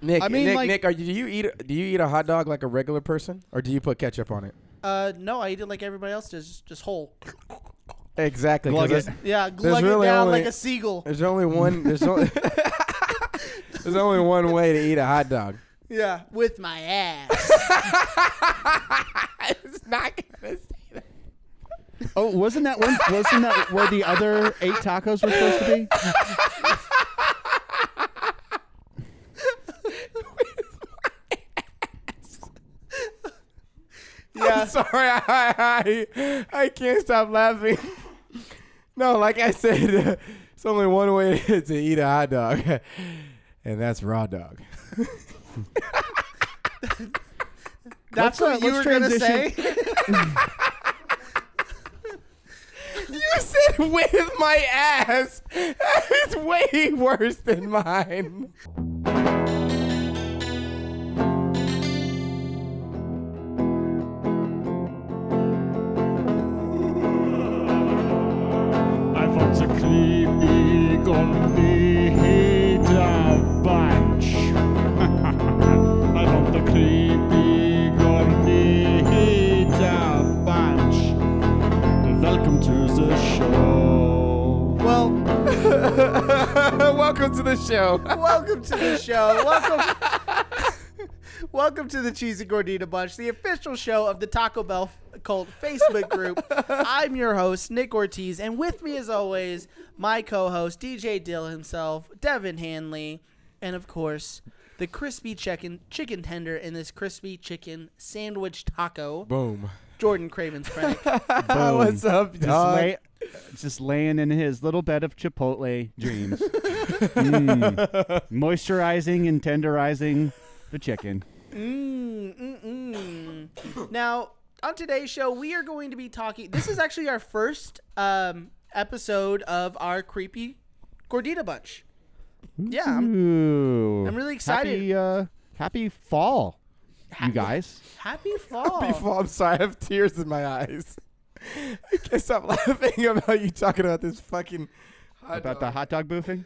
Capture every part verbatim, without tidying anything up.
Nick, I mean, Nick, like, Nick, are, do you eat do you eat a hot dog like a regular person, or do you put ketchup on it? Uh, no, I eat it like everybody else does, just, just whole. Exactly. Glug it. Yeah, glug really it down only, like a seagull. There's only one. There's only there's only one way to eat a hot dog. Yeah, with my ass. It's not gonna say that. Oh, wasn't that one? Wasn't that where the other eight tacos were supposed to be? Yeah. I'm sorry, I, I I can't stop laughing. No, like I said, uh, it's only one way to eat a hot dog, and that's raw dog. That's let's, what uh, you were going to say? You said with my ass. That is way worse than mine. Welcome to the show. Welcome to the show. Welcome Welcome to the Cheesy Gordita Bunch, the official show of the Taco Bell Cult Facebook group. I'm your host, Nick Ortiz, and with me as always, my co-host, D J Dill himself, Devin Hanley, and of course, the crispy chicken chicken tender in this crispy chicken sandwich taco. Boom. Jordan Craven's friend. What's up, just, lay, just laying in his little bed of Chipotle dreams. mm. Moisturizing and tenderizing the chicken. Mm, mm-mm. Now, on today's show, we are going to be talking. This is actually our first um, episode of our Creepy Gordita Bunch. Ooh. Yeah. I'm, I'm really excited. Happy, uh, happy fall. Happy, you guys. Happy fall. Happy fall. I'm sorry. I have tears in my eyes. I can't stop laughing about you talking about this fucking hot about dog. The hot dog boofing?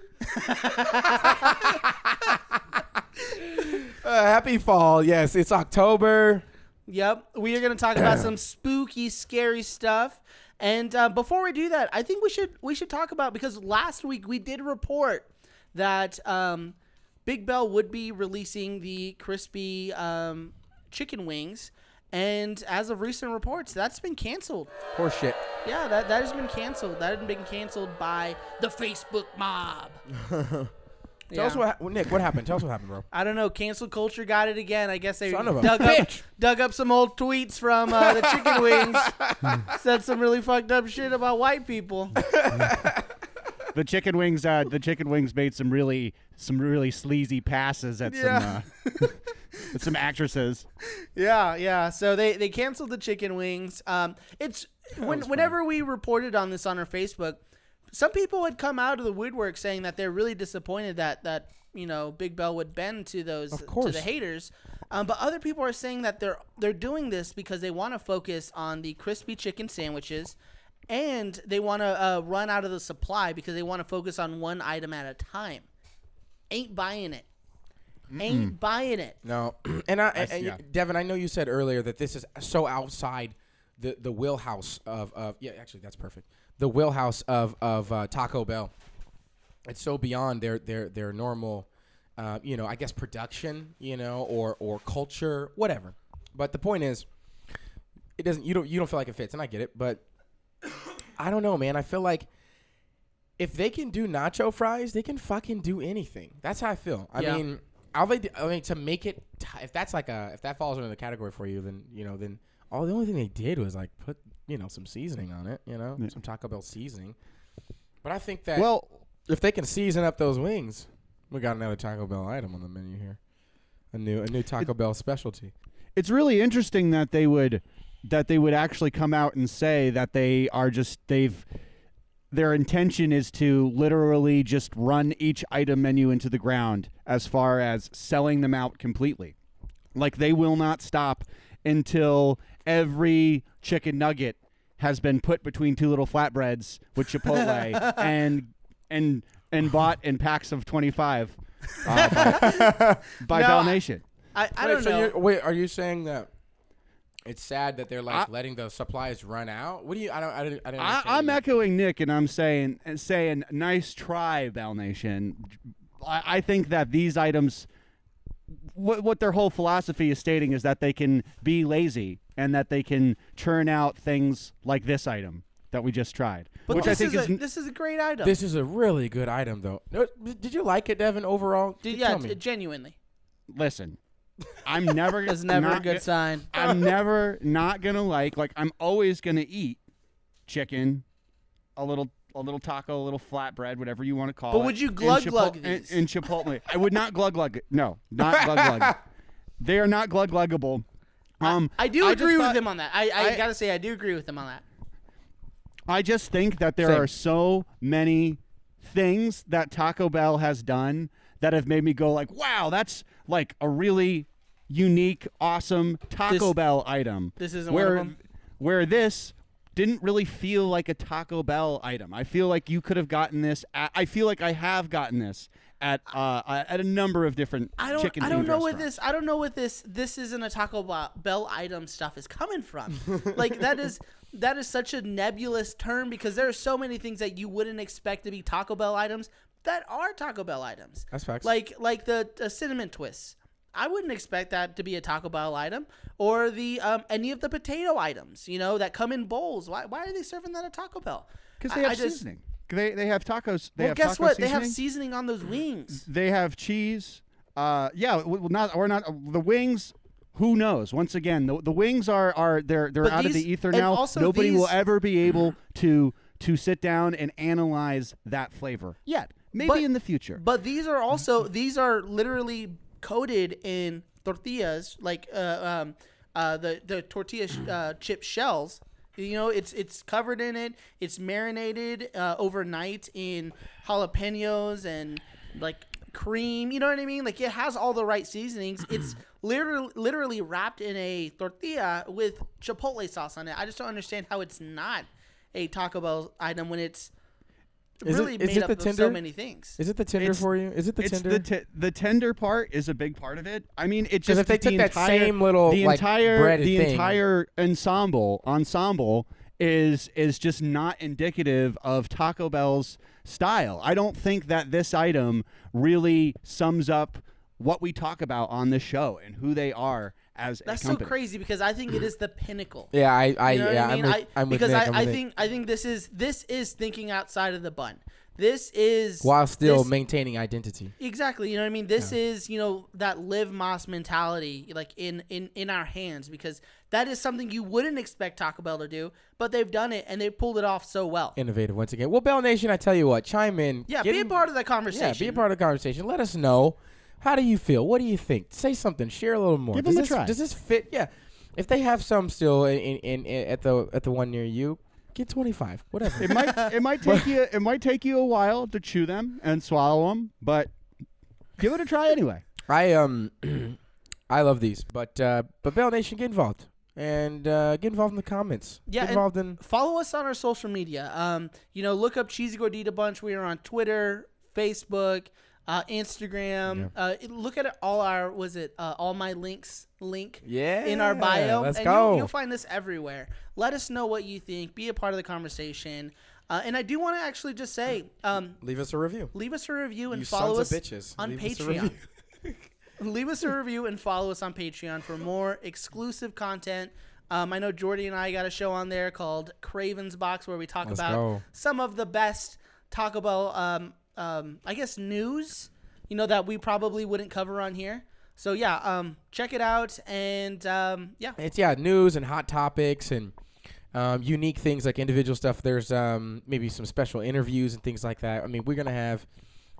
uh, happy fall. Yes, it's October. Yep. We are going to talk about some spooky, scary stuff. And uh, before we do that, I think we should we should talk about, because last week we did report that um, – Big Bell would be releasing the crispy um, chicken wings, and as of recent reports, that's been canceled. Horseshit. Yeah, that, that has been canceled. That had been canceled by the Facebook mob. Tell yeah. us what, Nick, what happened? Tell us what happened, bro. I don't know. Cancel culture got it again. I guess they Son dug up bitch. dug up some old tweets from uh, the chicken wings. Said some really fucked up shit about white people. The chicken wings, uh, the chicken wings made some really, some really sleazy passes at yeah. some, uh, at some actresses. Yeah, yeah. So they, they canceled the chicken wings. Um, it's when, whenever we reported on this on our Facebook, some people had come out of the woodwork saying that they're really disappointed that that you know Big Bell would bend to those to the haters. Um, but other people are saying that they're they're doing this because they want to focus on the crispy chicken sandwiches. And they want to uh, run out of the supply because they want to focus on one item at a time. Ain't buying it. Mm-mm. Ain't buying it. No. And, I, I and yeah. Devin, I know you said earlier that this is so outside the, the wheelhouse of, of – yeah, actually, that's perfect. The wheelhouse of, of uh, Taco Bell. It's so beyond their their, their normal, uh, you know, I guess production, you know, or, or culture, whatever. But the point is, it doesn't – you don't you don't feel like it fits, and I get it, but – I don't know, man. I feel like if they can do nacho fries, they can fucking do anything. That's how I feel. I yeah. mean, I mean to make it. T- if that's like a, if that falls under the category for you, then you know, then all the only thing they did was like put you know some seasoning on it, you know, yeah. some Taco Bell seasoning. But I think that well, if they can season up those wings, we got another Taco Bell item on the menu here, a new a new Taco it, Bell specialty. It's really interesting that they would. That they would actually come out and say that they are just they've their intention is to literally just run each item menu into the ground as far as selling them out completely. Like they will not stop until every chicken nugget has been put between two little flatbreads with Chipotle and and and bought in packs of twenty-five. uh, by, by no, Bell Nation. I, I wait, don't so know. You're, wait, are you saying that it's sad that they're like I, letting the supplies run out? What do you? I don't. I don't. I don't I, I'm that. echoing Nick, and I'm saying and saying, nice try, Bell Nation. I, I think that these items, what what their whole philosophy is stating is that they can be lazy and that they can churn out things like this item that we just tried. But which I think is, is a, this is a great item. This is a really good item, though. No, did you like it, Devin? Overall, did, yeah, tell me. Genuinely. Listen, I'm never. That's never a good sign. I'm never not gonna like. Like I'm always gonna eat chicken, a little, a little taco, a little flatbread, whatever you want to call it. But would you glug glug these in Chipotle? I would not glug glug. No, not glug glug. They are not glug gluggable. Um, I, I do I agree thought, with him on that. I, I, I gotta say, I do agree with him on that. I just think that there Same. are so many things that Taco Bell has done that have made me go like, wow, that's like a really unique, awesome Taco this, Bell item. This isn't where, one of them. Where this didn't really feel like a Taco Bell item. I feel like you could have gotten this. At, I feel like I have gotten this at uh, at a number of different I don't, chicken I don't know what this. I don't know what this. This isn't a Taco Bell item stuff is coming from. Like that is. That is such a nebulous term because there are so many things that you wouldn't expect to be Taco Bell items that are Taco Bell items. That's facts. Like like the uh, cinnamon twists. I wouldn't expect that to be a Taco Bell item or the um, any of the potato items, you know, that come in bowls. Why why are they serving that at Taco Bell? Because they have I, I seasoning. Just, they they have tacos. They well, have guess taco what? Seasoning. They have seasoning on those wings. They have cheese. Uh, yeah, we're not we're not the wings. Who knows? Once again, the, the wings are are they're they're but out these, of the ether now. Nobody these... will ever be able to to sit down and analyze that flavor yet. Maybe but, in the future. But these are also these are literally coated in tortillas, like uh, um, uh, the the tortilla sh- uh, chip shells. You know, it's it's covered in it. It's marinated uh, overnight in jalapenos and like cream. You know what I mean? Like it has all the right seasonings. It's Literally, literally wrapped in a tortilla with Chipotle sauce on it. I just don't understand how it's not a Taco Bell item when it's is really it, made it up of so many things. Is it the tender it's, for you? Is it the it's tender? The, t- the tender part is a big part of it. I mean, it just if they the took entire, that same little the like, entire bread the thing. entire ensemble ensemble is is just not indicative of Taco Bell's style. I don't think that this item really sums up what we talk about on the show and who they are as a company. That's so crazy because I think it is the pinnacle. Yeah, I, I, you know yeah, I mean? I'm, with, I'm with because Nick, I, I'm I with think, Nick. I think this is this is thinking outside of the bun. This is while still this, maintaining identity. Exactly, you know what I mean. This yeah. is you know that Liv Moss mentality, like in, in in our hands, because that is something you wouldn't expect Taco Bell to do, but they've done it and they pulled it off so well. Innovative once again. Well, Bell Nation, I tell you what, chime in. Yeah, be in, a part of the conversation. Yeah, be a part of the conversation. Let us know. How do you feel? What do you think? Say something. Share a little more. Give does them this, a try. Does this fit? Yeah. If they have some still in, in, in at the at the one near you, get twenty-five. Whatever. It might it might take you it might take you a while to chew them and swallow them, but give it a try anyway. I um I love these, but uh, but Bell Nation, get involved. And uh, get involved in the comments. Yeah, get involved in follow us on our social media. Um, you know, look up Cheesy Gordita Bunch. We are on Twitter, Facebook. Uh, Instagram. Yeah. Uh, look at all our was it uh, all my links link yeah, in our bio. Let's and go. You, you'll find this everywhere. Let us know what you think. Be a part of the conversation. Uh, and I do want to actually just say, um, leave us a review. Leave us a review and you follow sons us of bitches. on leave Patreon. Us leave us a review and follow us on Patreon for more exclusive content. Um, I know Jordy and I got a show on there called Craven's Box where we talk Let's about go. some of the best Taco Bell. Um, Um, I guess news, you know, that we probably wouldn't cover on here. So yeah, um, check it out and um, yeah, it's yeah news and hot topics and um, unique things like individual stuff. There's um, maybe some special interviews and things like that. I mean, we're gonna have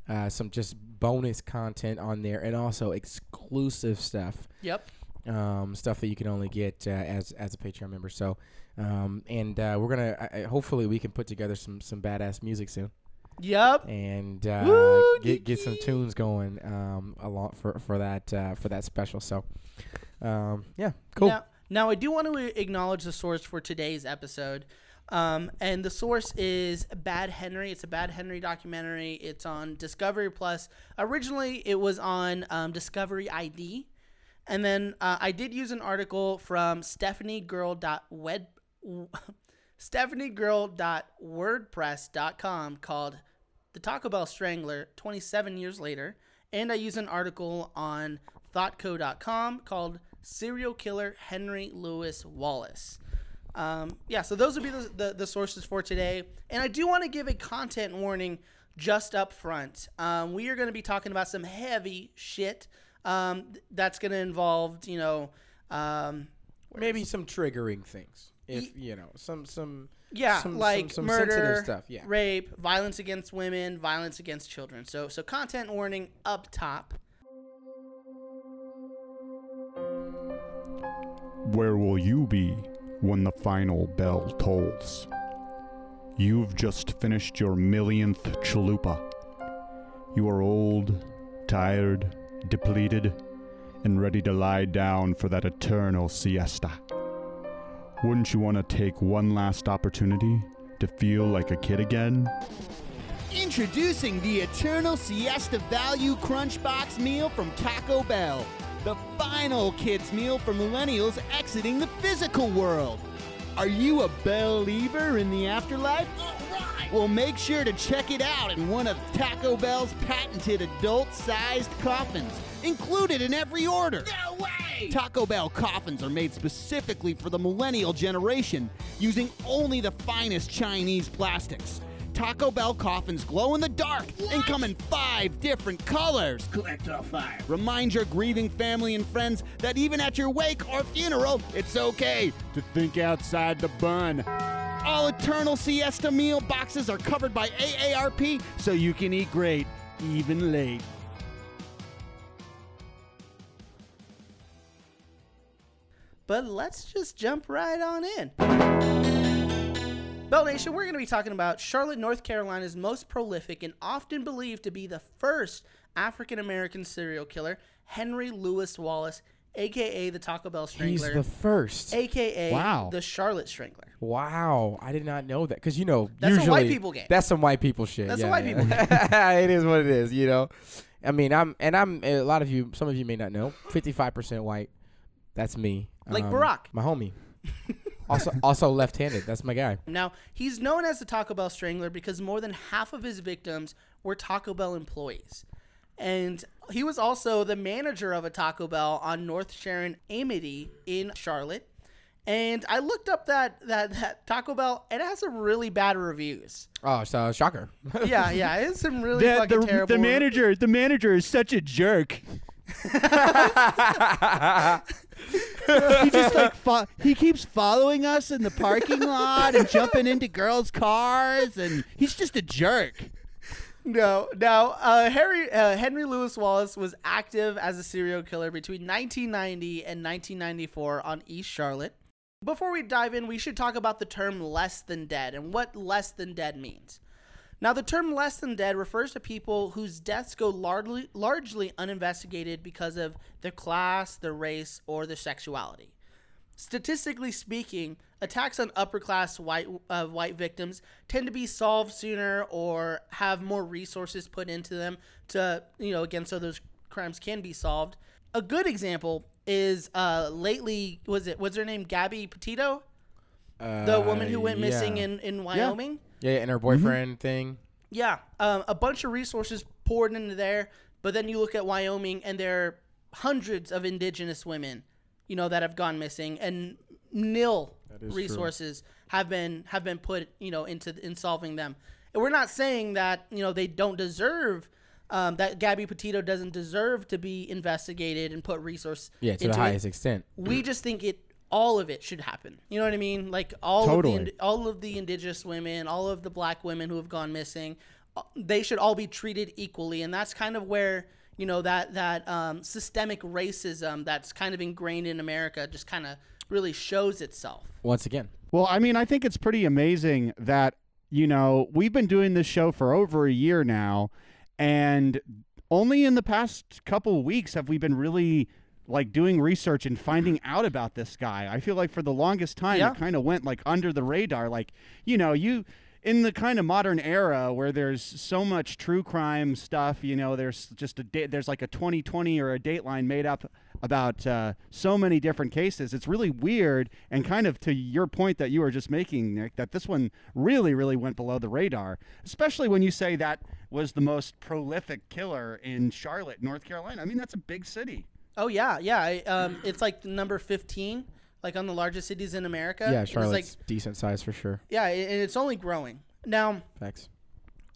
uh, some just bonus content on there and also exclusive stuff. Yep. Um, stuff that you can only get uh, as as a Patreon member. So um, and uh, we're gonna I, hopefully we can put together some some badass music soon. Yep, and uh, Woo, get get some tunes going um, a lot for for that uh, for that special. So, um, yeah, cool. Now, now I do want to acknowledge the source for today's episode. Um, and the source is Bad Henry. It's a Bad Henry documentary. It's on Discovery+. Originally, it was on um, Discovery I D. And then uh, I did use an article from stephanie girl dot wordpress dot com called The Taco Bell Strangler, twenty-seven years later. And I use an article on thoughtco dot com called Serial Killer Henry Louis Wallace. Um, yeah, so those would be the, the, the sources for today. And I do want to give a content warning just up front. Um, we are going to be talking about some heavy shit um, that's going to involve, you know... Um, Maybe some triggering things. If, you know, some... some Yeah, some, like some, some murder, stuff. Yeah. Rape, violence against women, violence against children. So, so content warning up top. Where will you be when the final bell tolls? You've just finished your millionth chalupa. You are old, tired, depleted, and ready to lie down for that eternal siesta. Wouldn't you want to take one last opportunity to feel like a kid again? Introducing the Eternal Siesta Value Crunch Box Meal from Taco Bell, the final kids meal for millennials exiting the physical world. Are you a believer in the afterlife? Alright. Well, make sure to check it out in one of Taco Bell's patented adult-sized coffins, included in every order. No way! Taco Bell coffins are made specifically for the millennial generation, using only the finest Chinese plastics. Taco Bell coffins glow in the dark what? and come in five different colors. Collect all five. Remind your grieving family and friends that even at your wake or funeral, it's okay to think outside the bun. All Eternal Siesta meal boxes are covered by A A R P, so you can eat great, even late. But let's just jump right on in. Bell Nation, we're going to be talking about Charlotte, North Carolina's most prolific and often believed to be the first African-American serial killer, Henry Louis Wallace, a k a the Taco Bell Strangler. He's the first. A K A wow. the Charlotte Strangler. Wow. I did not know that. Because, you know, that's usually. That's some white people game. That's some white people shit. That's yeah, some white yeah. people game. It is what it is, you know. I mean, I'm, and I'm, a lot of you, some of you may not know, fifty-five percent white. That's me. Like um, Barack. My homie. also also left-handed. That's my guy. Now, he's known as the Taco Bell Strangler because more than half of his victims were Taco Bell employees. And he was also the manager of a Taco Bell on North Sharon Amity in Charlotte. And I looked up that, that, that Taco Bell, and it has some really bad reviews. Oh, so a shocker. yeah, yeah. It's some really the, fucking the, terrible the manager, reviews. The manager is such a jerk. he just like fo- he keeps following us in the parking lot and jumping into girls' cars, and he's just a jerk. No, no. Uh, Harry uh, Henry Louis Wallace was active as a serial killer between nineteen ninety and nineteen ninety-four on East Charlotte. Before we dive in, we should talk about the term "less than dead" and what "less than dead" means. Now, the term less than dead refers to people whose deaths go largely, largely uninvestigated because of their class, their race, or their sexuality. Statistically speaking, attacks on upper-class white, uh, white victims tend to be solved sooner or have more resources put into them to, you know, again, so those crimes can be solved. A good example is uh, lately, was it, was her name Gabby Petito? Uh, the woman who went yeah. missing in, in Wyoming? Yeah. Yeah, and her boyfriend mm-hmm. thing. Yeah, um, a bunch of resources poured into there, but then you look at Wyoming, and there are hundreds of indigenous women, you know, that have gone missing, and nil resources true. have been have been put, you know, into in solving them. And we're not saying that, you know, they don't deserve um, that Gabby Petito doesn't deserve to be investigated and put resource. Yeah, to into the highest it. extent. We just think it. All of it should happen. You know what I mean? Like all totally. of the all of the indigenous women, all of the black women who have gone missing, they should all be treated equally. And that's kind of where, you know, that that um, systemic racism that's kind of ingrained in America just kind of really shows itself. Once again. Well, I mean, I think it's pretty amazing that, you know, we've been doing this show for over a year now, and only in the past couple of weeks have we been really like doing research and finding out about this guy. I feel like for the longest time, yeah. it kind of went like under the radar. Like, you know, you in the kind of modern era where there's so much true crime stuff, you know, there's just a da- there's like a twenty twenty or a Dateline made up about uh, so many different cases. It's really weird. And kind of to your point that you were just making, Nick, that this one really, really went below the radar, especially when you say that was the most prolific killer in Charlotte, North Carolina. I mean, that's a big city. Oh, yeah, yeah. I, um, it's like number fifteen, like on the largest cities in America. Yeah, Charlotte's like, decent size for sure. Yeah, and it's only growing. Now, Facts.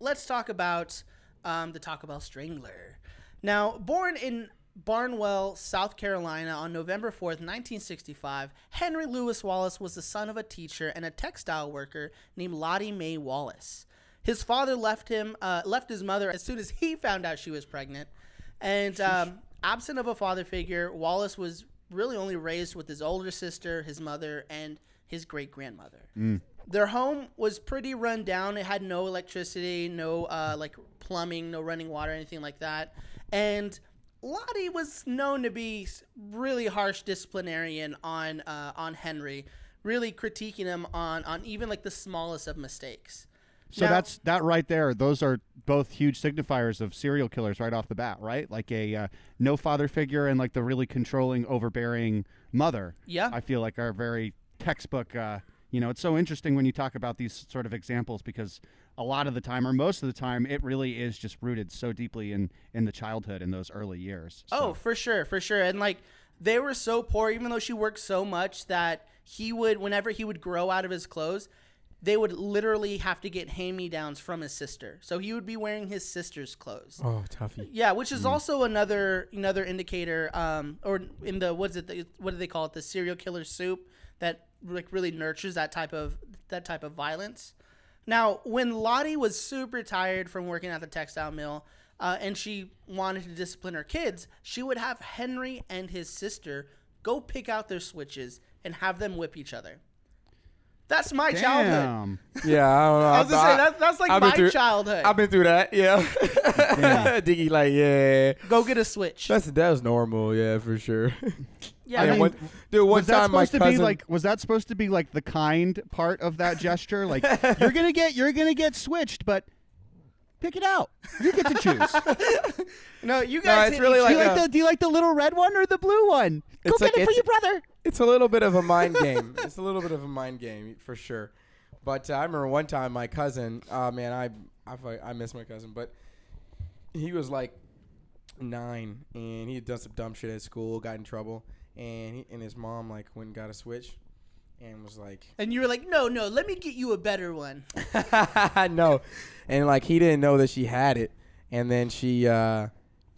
Let's talk about um, the Taco Bell Strangler. Now, born in Barnwell, South Carolina on November fourth, nineteen sixty-five, Henry Louis Wallace was the son of a teacher and a textile worker named Lottie Mae Wallace. His father left him, uh, left his mother as soon as he found out she was pregnant, and um, absent of a father figure, Wallace was really only raised with his older sister, his mother, and his great-grandmother. Mm. Their home was pretty run down. It had no electricity, no uh, like plumbing, no running water, anything like that. And Lottie was known to be really harsh disciplinarian on uh, on Henry, really critiquing him on, on even like the smallest of mistakes. So now, that's that right there. Those are both huge signifiers of serial killers right off the bat, right? Like a uh, no father figure and like the really controlling, overbearing mother. Yeah. I feel like are very textbook. Uh, you know, it's so interesting when you talk about these sort of examples because a lot of the time or most of the time it really is just rooted so deeply in, in the childhood in those early years. So. Oh, for sure. For sure. And like they were so poor, even though she worked so much that he would whenever he would grow out of his clothes, they would literally have to get hand-me-downs from his sister. So he would be wearing his sister's clothes. Oh, toughie. Yeah, which is mm. also another another indicator, um, or in the, what's it, the, what do they call it, the serial killer soup that like really nurtures that type of that type of violence. Now, when Lottie was super tired from working at the textile mill uh, and she wanted to discipline her kids, she would have Henry and his sister go pick out their switches and have them whip each other. That's my Damn. childhood. Yeah, I don't know. I was going to say, that's, that's like I've my through, childhood. I've been through that, yeah. yeah. Diggy like, yeah. Go get a switch. That's that was normal, yeah, for sure. Yeah, I mean, one, dude, one was time that my cousin... To be like, was that supposed to be like the kind part of that gesture? Like, you're going to get you're gonna get switched, but pick it out. You get to choose. no, you guys... No, it's really like do, you like a, the, do you like the little red one or the blue one? Go get like, it for your brother. It's a little bit of a mind game. It's a little bit of a mind game for sure. But uh, I remember one time my cousin, uh, man, I, I I miss my cousin, but he was like nine and he had done some dumb shit at school, got in trouble, and he, and his mom like went and got a switch and was like. And you were like, no, no, let me get you a better one. no. And like he didn't know that she had it. And then she, uh,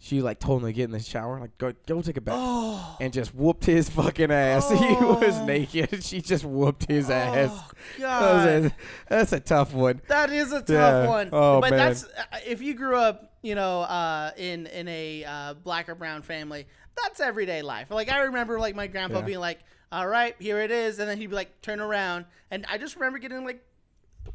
She, like, told him to get in the shower, like, go go take a bath, oh. and just whooped his fucking ass. Oh. He was naked. She just whooped his oh, ass. God. That was a, that's a tough one. That is a tough yeah. one. Oh, but man. That's, if you grew up, you know, uh, in, in a uh, black or brown family, that's everyday life. Like, I remember, like, my grandpa yeah. being like, all right, here it is. And then he'd be like, turn around. And I just remember getting, like,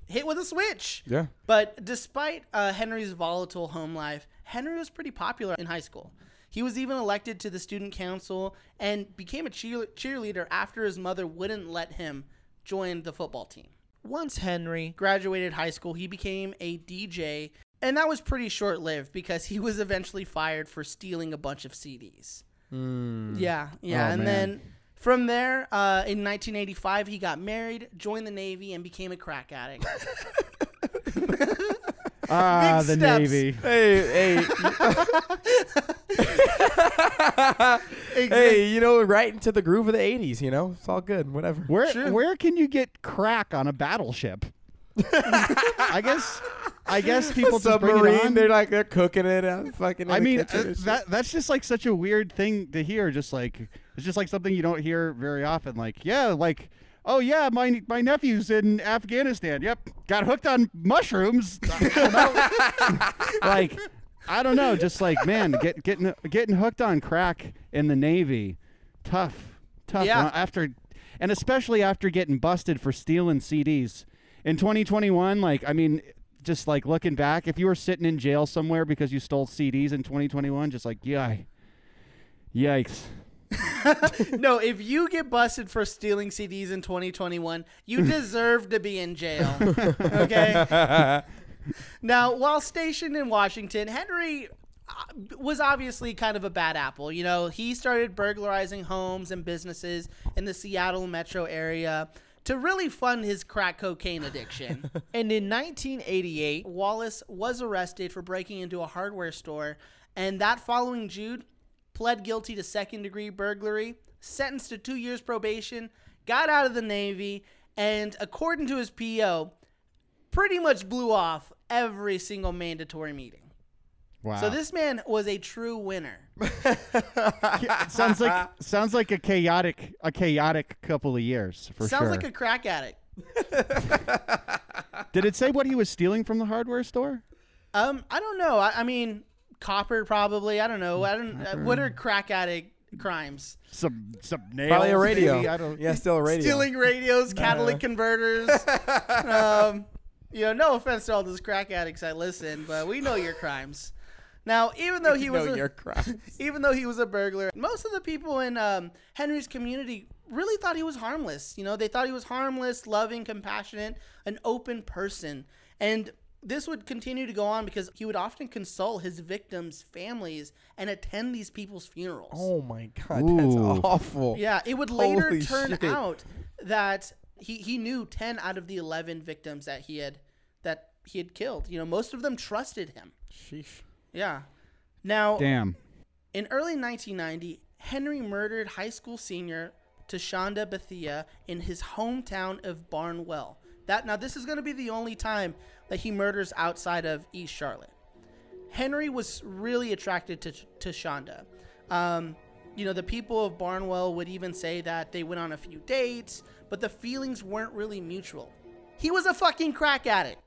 hit with a switch. Yeah. But despite uh, Henry's volatile home life, Henry was pretty popular in high school. He was even elected to the student council and became a cheer- cheerleader after his mother wouldn't let him join the football team. Once Henry graduated high school, he became a D J, and that was pretty short-lived because he was eventually fired for stealing a bunch of C Ds. Mm. Yeah, yeah. Oh, and man. Then from there, uh, in nineteen eighty-five, he got married, joined the Navy, and became a crack addict. Ah, the Navy. Hey, hey. hey, you know, right into the groove of the eighties, you know? It's all good, whatever. Where sure. where can you get crack on a battleship? I guess I guess people just bring it on. They're like, they're cooking it out. Fucking I mean, uh, that that's just like such a weird thing to hear. Just like, it's just like something you don't hear very often. Like, yeah, like... Oh, yeah, my my nephew's in Afghanistan. Yep. Got hooked on mushrooms. like, I don't know. Just like, man, get, getting getting hooked on crack in the Navy. Tough. Tough. Yeah. After, and especially after getting busted for stealing C Ds. In twenty twenty-one, like, I mean, just like looking back, if you were sitting in jail somewhere because you stole C Ds in twenty twenty-one, just like, yeah, yikes. No, if you get busted for stealing C Ds in twenty twenty-one, you deserve to be in jail. Okay? Now, while stationed in Washington, Henry was obviously kind of a bad apple. You know, he started burglarizing homes and businesses in the Seattle metro area to really fund his crack cocaine addiction. And in nineteen eighty-eight, Wallace was arrested for breaking into a hardware store. And that following, Jude pled guilty to second-degree burglary, sentenced to two years probation, got out of the Navy, and according to his P O, pretty much blew off every single mandatory meeting. Wow. So this man was a true winner. Yeah, sounds like sounds like a chaotic a chaotic couple of years for sounds sure. Sounds like a crack addict. Did it say what he was stealing from the hardware store? Um, I don't know. I, I mean, copper probably. I don't know. I don't. Uh, what are crack addict crimes? Some some nails. Probably a radio. Maybe, I don't, yeah, still a radio. Stealing radios, catalytic uh. converters. um, you know, no offense to all those crack addicts I listen, but we know your crimes. Now, even though he was a, even though he was a burglar, most of the people in um, Henry's community really thought he was harmless. You know, they thought he was harmless, loving, compassionate, an open person. And this would continue to go on because he would often consult his victims' families and attend these people's funerals. Oh, my God. Ooh. That's awful. Yeah. It would later Holy turn shit. out that he, he knew ten out of the eleven victims that he had that he had killed. You know, most of them trusted him. Sheesh. Yeah. Now, damn. In early nineteen ninety, Henry murdered high school senior Tashonda Bethea in his hometown of Barnwell. That now this is going to be the only time that he murders outside of East Charlotte. Henry was really attracted to Tashonda. Um, you know, the people of Barnwell would even say that they went on a few dates, but the feelings weren't really mutual. He was a fucking crack addict.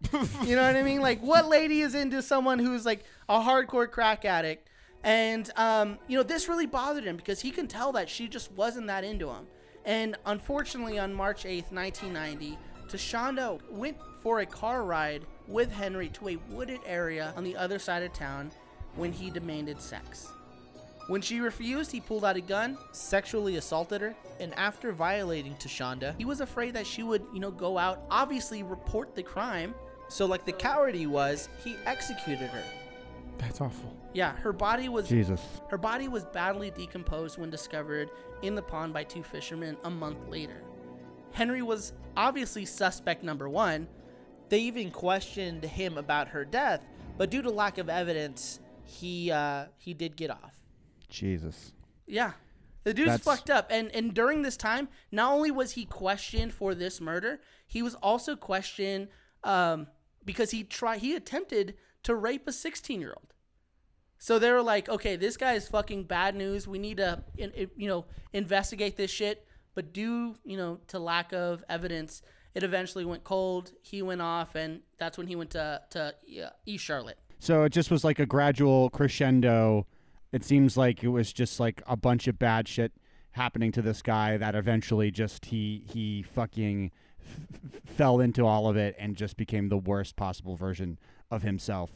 You know what I mean? Like, what lady is into someone who's like a hardcore crack addict? And, um, you know, this really bothered him because he can tell that she just wasn't that into him. And unfortunately, on March eighth, nineteen ninety, Tashonda went for a car ride with Henry to a wooded area on the other side of town when he demanded sex. When she refused, he pulled out a gun, sexually assaulted her, and after violating Tashonda, he was afraid that she would, you know, go out, obviously report the crime. So like the coward he was, he executed her. That's awful. Yeah, her body was Jesus. Her body was badly decomposed when discovered in the pond by two fishermen a month later. Henry was obviously suspect number one. They even questioned him about her death, but due to lack of evidence, he uh, he did get off. Jesus. Yeah. The dude's That's... fucked up. And and during this time, not only was he questioned for this murder, he was also questioned um, because he tried, he attempted to rape a sixteen-year-old. So they were like, okay, this guy is fucking bad news. We need to, you know, investigate this shit. But due, you know, to lack of evidence, it eventually went cold. He went off, and that's when he went to, to yeah, East Charlotte. So it just was like a gradual crescendo. It seems like it was just like a bunch of bad shit happening to this guy that eventually just he he fucking f- fell into all of it and just became the worst possible version of himself.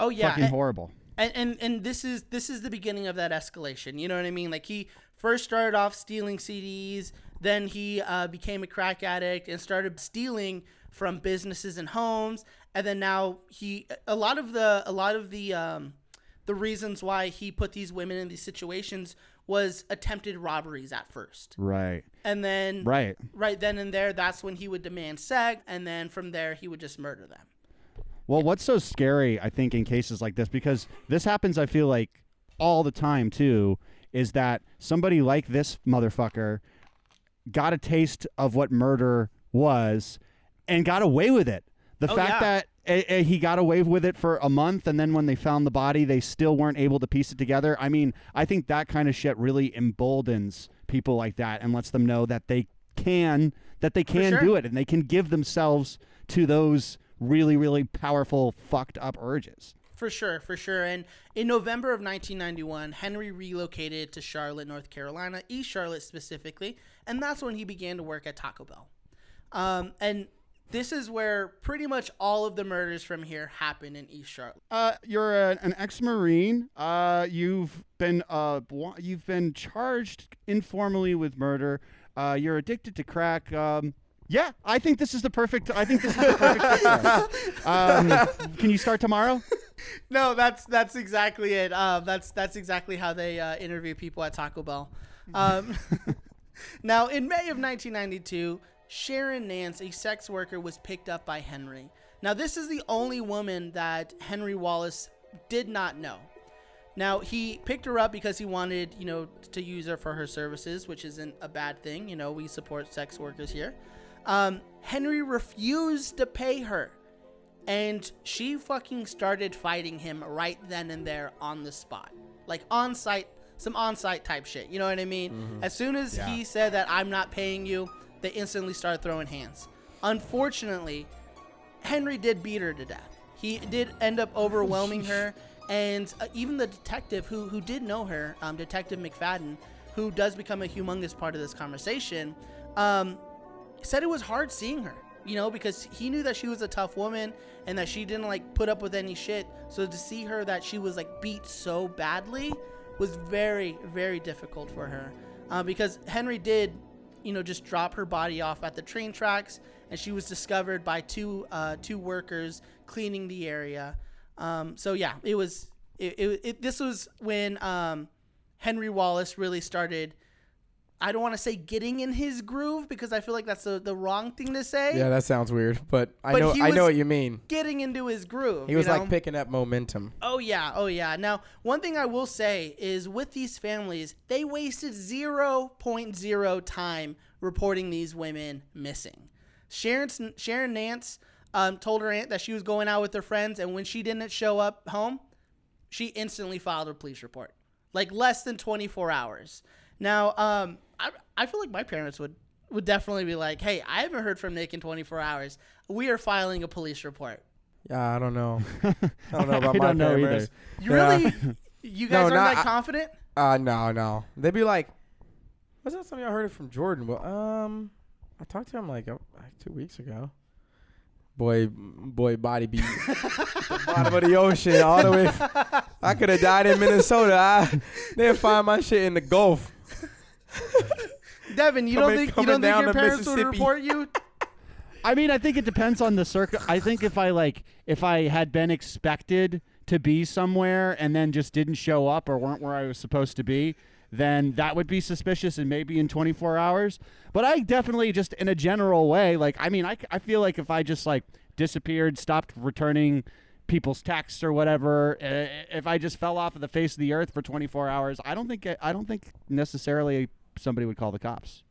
Oh yeah, fucking and, horrible. And, and and this is this is the beginning of that escalation. You know what I mean? Like he first started off stealing C Ds, then he uh, became a crack addict and started stealing from businesses and homes, and then now he a lot of the a lot of the. Um, The reasons why he put these women in these situations was attempted robberies at first. Right. And then right. right then and there, that's when he would demand sex. And then from there, he would just murder them. Well, what's so scary, I think, in cases like this, because this happens, I feel like, all the time, too, is that somebody like this motherfucker got a taste of what murder was and got away with it. The oh, fact yeah. that he got away with it for a month, and then when they found the body, they still weren't able to piece it together. I mean, I think that kind of shit really emboldens people like that and lets them know that they can, that they can sure. do it, and they can give themselves to those really, really powerful, fucked up urges. For sure, for sure. And in November of nineteen ninety-one, Henry relocated to Charlotte, North Carolina, East Charlotte specifically, and that's when he began to work at Taco Bell. Um, and This is where pretty much all of the murders from here happen in East Charlotte. Uh, you're a, an ex-Marine. Uh, you've been uh, you've been charged informally with murder. Uh, you're addicted to crack. Um, yeah, I think this is the perfect. I think this is the perfect. um, can you start tomorrow? No, that's that's exactly it. Uh, that's that's exactly how they uh, interview people at Taco Bell. Um, now, in May of nineteen ninety-two. Sharon Nance, a sex worker, was picked up by Henry. Now, this is the only woman that Henry Wallace did not know. Now, he picked her up because he wanted, you know, to use her for her services, which isn't a bad thing. You know, we support sex workers here. Um, Henry refused to pay her, and she fucking started fighting him right then and there on the spot, like on site, some on site type shit. You know what I mean? Mm-hmm. As soon as yeah. he said that I'm not paying you, they instantly started throwing hands. Unfortunately, Henry did beat her to death. He did end up overwhelming her, and uh, even the detective who who did know her, um, Detective McFadden, who does become a humongous part of this conversation, um, said it was hard seeing her, you know, because he knew that she was a tough woman and that she didn't, like, put up with any shit. So to see her that she was, like, beat so badly was very, very difficult for her uh, because Henry did... you know, just drop her body off at the train tracks, and she was discovered by two uh, two workers cleaning the area. Um, so yeah, it was it, it, it this was when um, Henry Wallace really started. I don't want to say getting in his groove because I feel like that's the, the wrong thing to say. Yeah, that sounds weird, but I but know I know what you mean. Getting into his groove. He was you know? like picking up momentum. Oh yeah, oh yeah. Now, one thing I will say is with these families, they wasted zero point zero time reporting these women missing. Sharon Sharon Nance um, told her aunt that she was going out with her friends, and when she didn't show up home, she instantly filed a police report. Like less than twenty-four hours. Now, um, I, I feel like my parents would, would definitely be like, hey, I haven't heard from Nick in twenty-four hours. We are filing a police report. Yeah, I don't know. I don't know about I my don't parents. Know you yeah. really? You guys no, aren't not, that confident? Uh, no, no. They'd be like, what's that something I heard from Jordan? Well, um, I talked to him like, oh, like two weeks ago. Boy, boy, body beat the bottom of the ocean all the way. F- I could have died in Minnesota. I, they'd find my shit in the Gulf. Devin, you coming, don't think you don't think your parents would report you? I mean, I think it depends on the circle. I think if I like, if I had been expected to be somewhere and then just didn't show up or weren't where I was supposed to be, then that would be suspicious and maybe in twenty-four hours. But I definitely just in a general way, like, I mean, I, I feel like if I just like disappeared, stopped returning people's texts or whatever, uh, if I just fell off of the face of the earth for twenty-four hours, I don't think I don't think necessarily somebody would call the cops.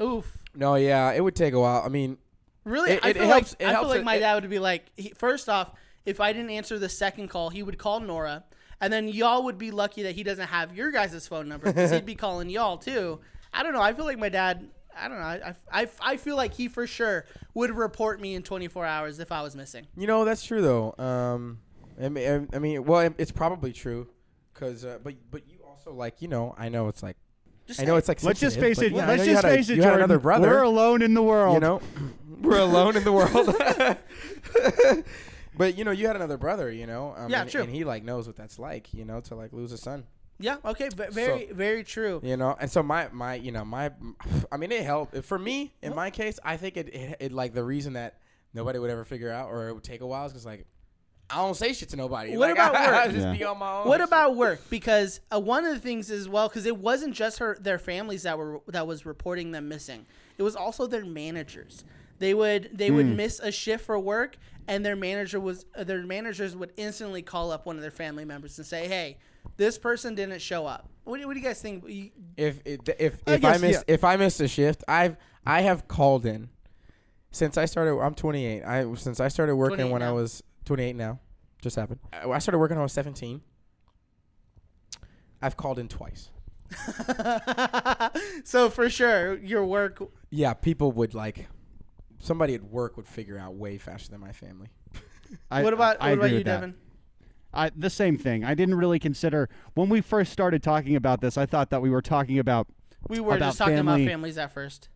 Oof. No, yeah, it would take a while. I mean, really, it, I, it feel helps, like, I feel like it, my dad would be like, he, first off, if I didn't answer the second call, he would call Nora. And then y'all would be lucky that he doesn't have your guys' phone number because he'd be calling y'all too. I don't know. I feel like my dad, I don't know. I, I, I feel like he for sure would report me in twenty-four hours if I was missing. You know, that's true though. Um, I mean, I mean well, it's probably true because, uh, but but you also like, you know, I know it's like, just I know it's like, let's just face it. Yeah, let's just face a, it, Jordan. Another brother. We're alone in the world. You know, we're alone in the world. But, you know, you had another brother, you know. Um, yeah, and, true. And he, like, knows what that's like, you know, to, like, lose a son. Yeah, okay. Very, so, very true. You know, and so my, my, you know, my, I mean, it helped. For me, in my case, I think it, it, it like, the reason that nobody would ever figure out or it would take a while is because, like, I don't say shit to nobody. What like, about I, work? I just yeah. be on my own. What about work? Because uh, one of the things as well, because it wasn't just her, their families that were that was reporting them missing. It was also their managers. They would they mm. would miss a shift for work, and their manager was uh, their managers would instantly call up one of their family members and say, "Hey, this person didn't show up." What do, what do you guys think? If if if I, if guess, I miss yeah. if I miss a shift, I've I have called in since I started. I'm twenty-eight. I since I started working when now. I was twenty-eight. Now, just happened. I started working when I was seventeen. I've called in twice. So for sure, your work. Yeah, people would like. Somebody at work would figure out way faster than my family. I, what about, I, I what about you, Devin? I, the same thing. I didn't really consider when we first started talking about this. I thought that we were talking about we were about just talking family. about families at first.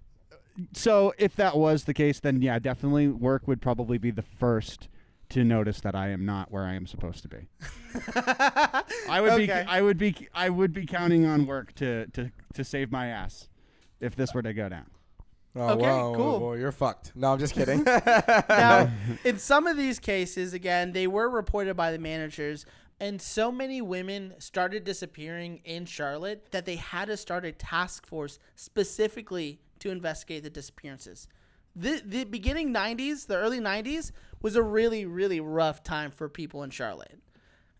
so if that was the case, then yeah, definitely work would probably be the first to notice that I am not where I am supposed to be. I would okay. be I would be I would be counting on work to to, to save my ass if this were to go down. Oh, okay, whoa, cool. Whoa, you're fucked. No, I'm just kidding. Now, in some of these cases, again, they were reported by the managers, and so many women started disappearing in Charlotte that they had to start a task force specifically to investigate the disappearances. The, the beginning nineties, the early nineties, was a really, really rough time for people in Charlotte.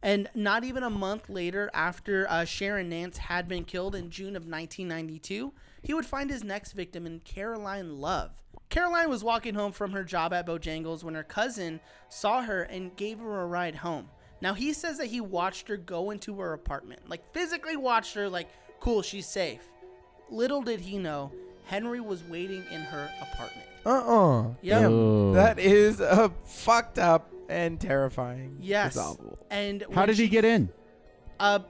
And not even a month later, after uh, Sharon Nance had been killed in June of nineteen ninety-two, he would find his next victim in Caroline Love. Caroline was walking home from her job at Bojangles when her cousin saw her and gave her a ride home. Now, he says that he watched her go into her apartment, like physically watched her, like, cool, she's safe. Little did he know, Henry was waiting in her apartment. Uh-uh. Yep. Ooh. That is uh, fucked up and terrifying. Yes. And how did she, he get in? Uh,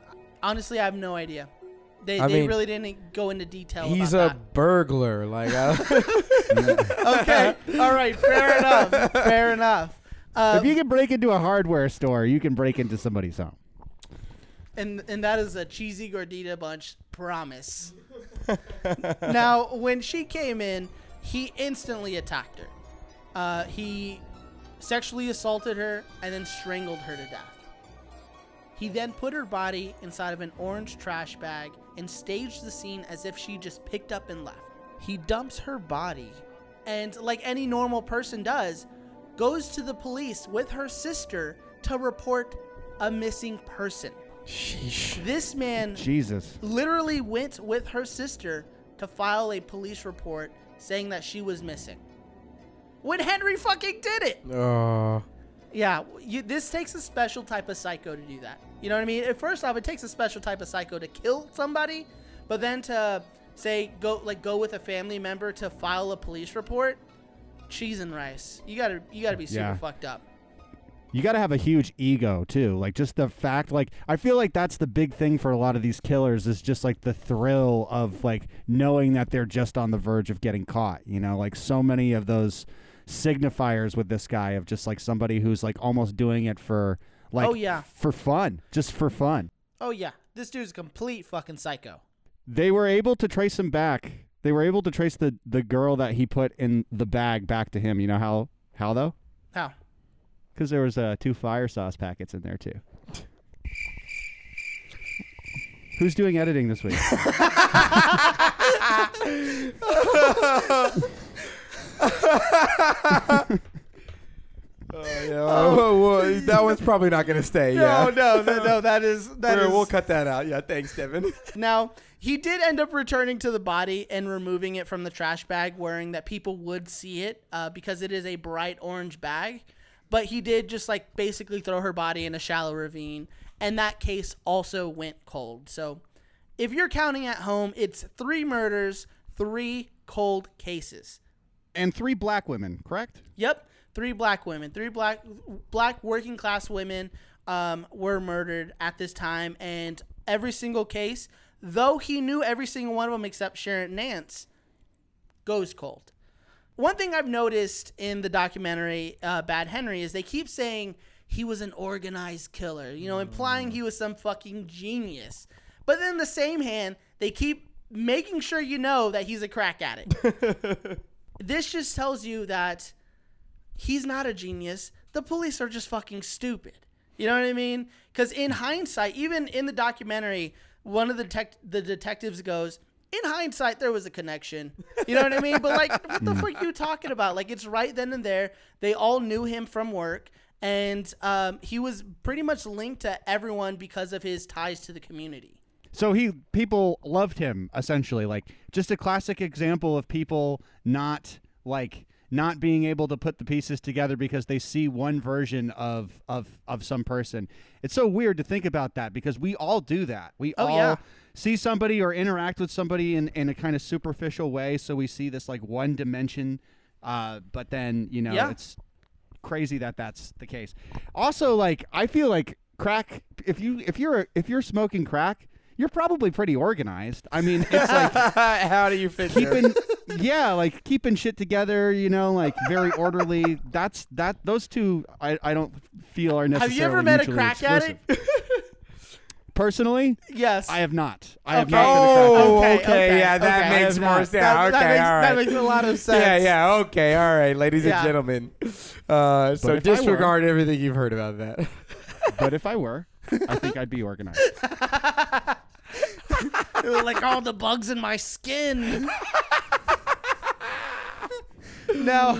honestly, I have no idea. They, they mean, really didn't go into detail about that. He's a burglar. Like, uh, okay. All right. Fair enough. Fair enough. Um, if you can break into a hardware store, you can break into somebody's home. And and that is a cheesy gordita bunch promise. Now, when she came in, he instantly attacked her. Uh, he sexually assaulted her and then strangled her to death. He then put her body inside of an orange trash bag and staged the scene as if she just picked up and left. He dumps her body and, like any normal person does, goes to the police with her sister to report a missing person. Sheesh. This man Jesus. literally went with her sister to file a police report saying that she was missing. When Henry fucking did it. Oh. Uh. Yeah, you, this takes a special type of psycho to do that. You know what I mean? First off, it takes a special type of psycho to kill somebody, but then to say go like go with a family member to file a police report, cheese and rice. You gotta you gotta be super yeah. fucked up. You gotta have a huge ego too. Like just the fact, like I feel like that's the big thing for a lot of these killers is just like the thrill of like knowing that they're just on the verge of getting caught. You know, like so many of those signifiers with this guy of just like somebody who's like almost doing it for like oh, yeah. for fun, just for fun. Oh yeah, this dude's a complete fucking psycho. They were able to trace him back. They were able to trace the the girl that he put in the bag back to him. You know how how though? How? Because there was uh, two fire sauce packets in there too. Who's doing editing this week? oh, yeah. oh. Well, that one's probably not going to stay. No, yeah. no, no, no. That is that is. We'll cut that out. Yeah, thanks, Devin. Now, he did end up returning to the body and removing it from the trash bag, worrying that people would see it uh, because it is a bright orange bag. But he did just like basically throw her body in a shallow ravine, and that case also went cold. So, if you're counting at home, it's three murders, three cold cases. And three black women, correct? Yep, three black women. Three black black working class women um, were murdered at this time. And every single case, though he knew every single one of them except Sharon Nance, goes cold. One thing I've noticed in the documentary uh, Bad Henry is they keep saying he was an organized killer, you know, mm. implying he was some fucking genius. But then the same hand, they keep making sure you know that he's a crack addict. This just tells you that he's not a genius. The police are just fucking stupid. You know what I mean? Because in hindsight, even in the documentary, one of the tech, the detectives goes, in hindsight, there was a connection. You know what I mean? But like, what the fuck are you talking about? Like, it's right then and there. They all knew him from work. And um, he was pretty much linked to everyone because of his ties to the community. So he people loved him, essentially, like just a classic example of people not like not being able to put the pieces together because they see one version of of, of some person. It's so weird to think about that because we all do that. We oh, all yeah. see somebody or interact with somebody in, in a kind of superficial way. So we see this like one dimension. Uh, but then, you know, yeah. it's crazy that that's the case. Also, like I feel like crack if you if you're if you're smoking crack. You're probably pretty organized. I mean, it's like... How do you fit keeping, Yeah, like keeping shit together, you know, like very orderly. That's that. Those two, I, I don't feel are necessarily. Have you ever met a crack exclusive. addict? Personally, yes, I have not. I okay. have not. Oh, okay, okay, okay, yeah, that okay. makes more sense. That, okay, that makes, all right, that makes a lot of sense. Yeah, yeah, okay, all right, ladies yeah. and gentlemen. Uh, so disregard were, everything you've heard about that. But if I were, I think I'd be organized. Like all the bugs in my skin. Now,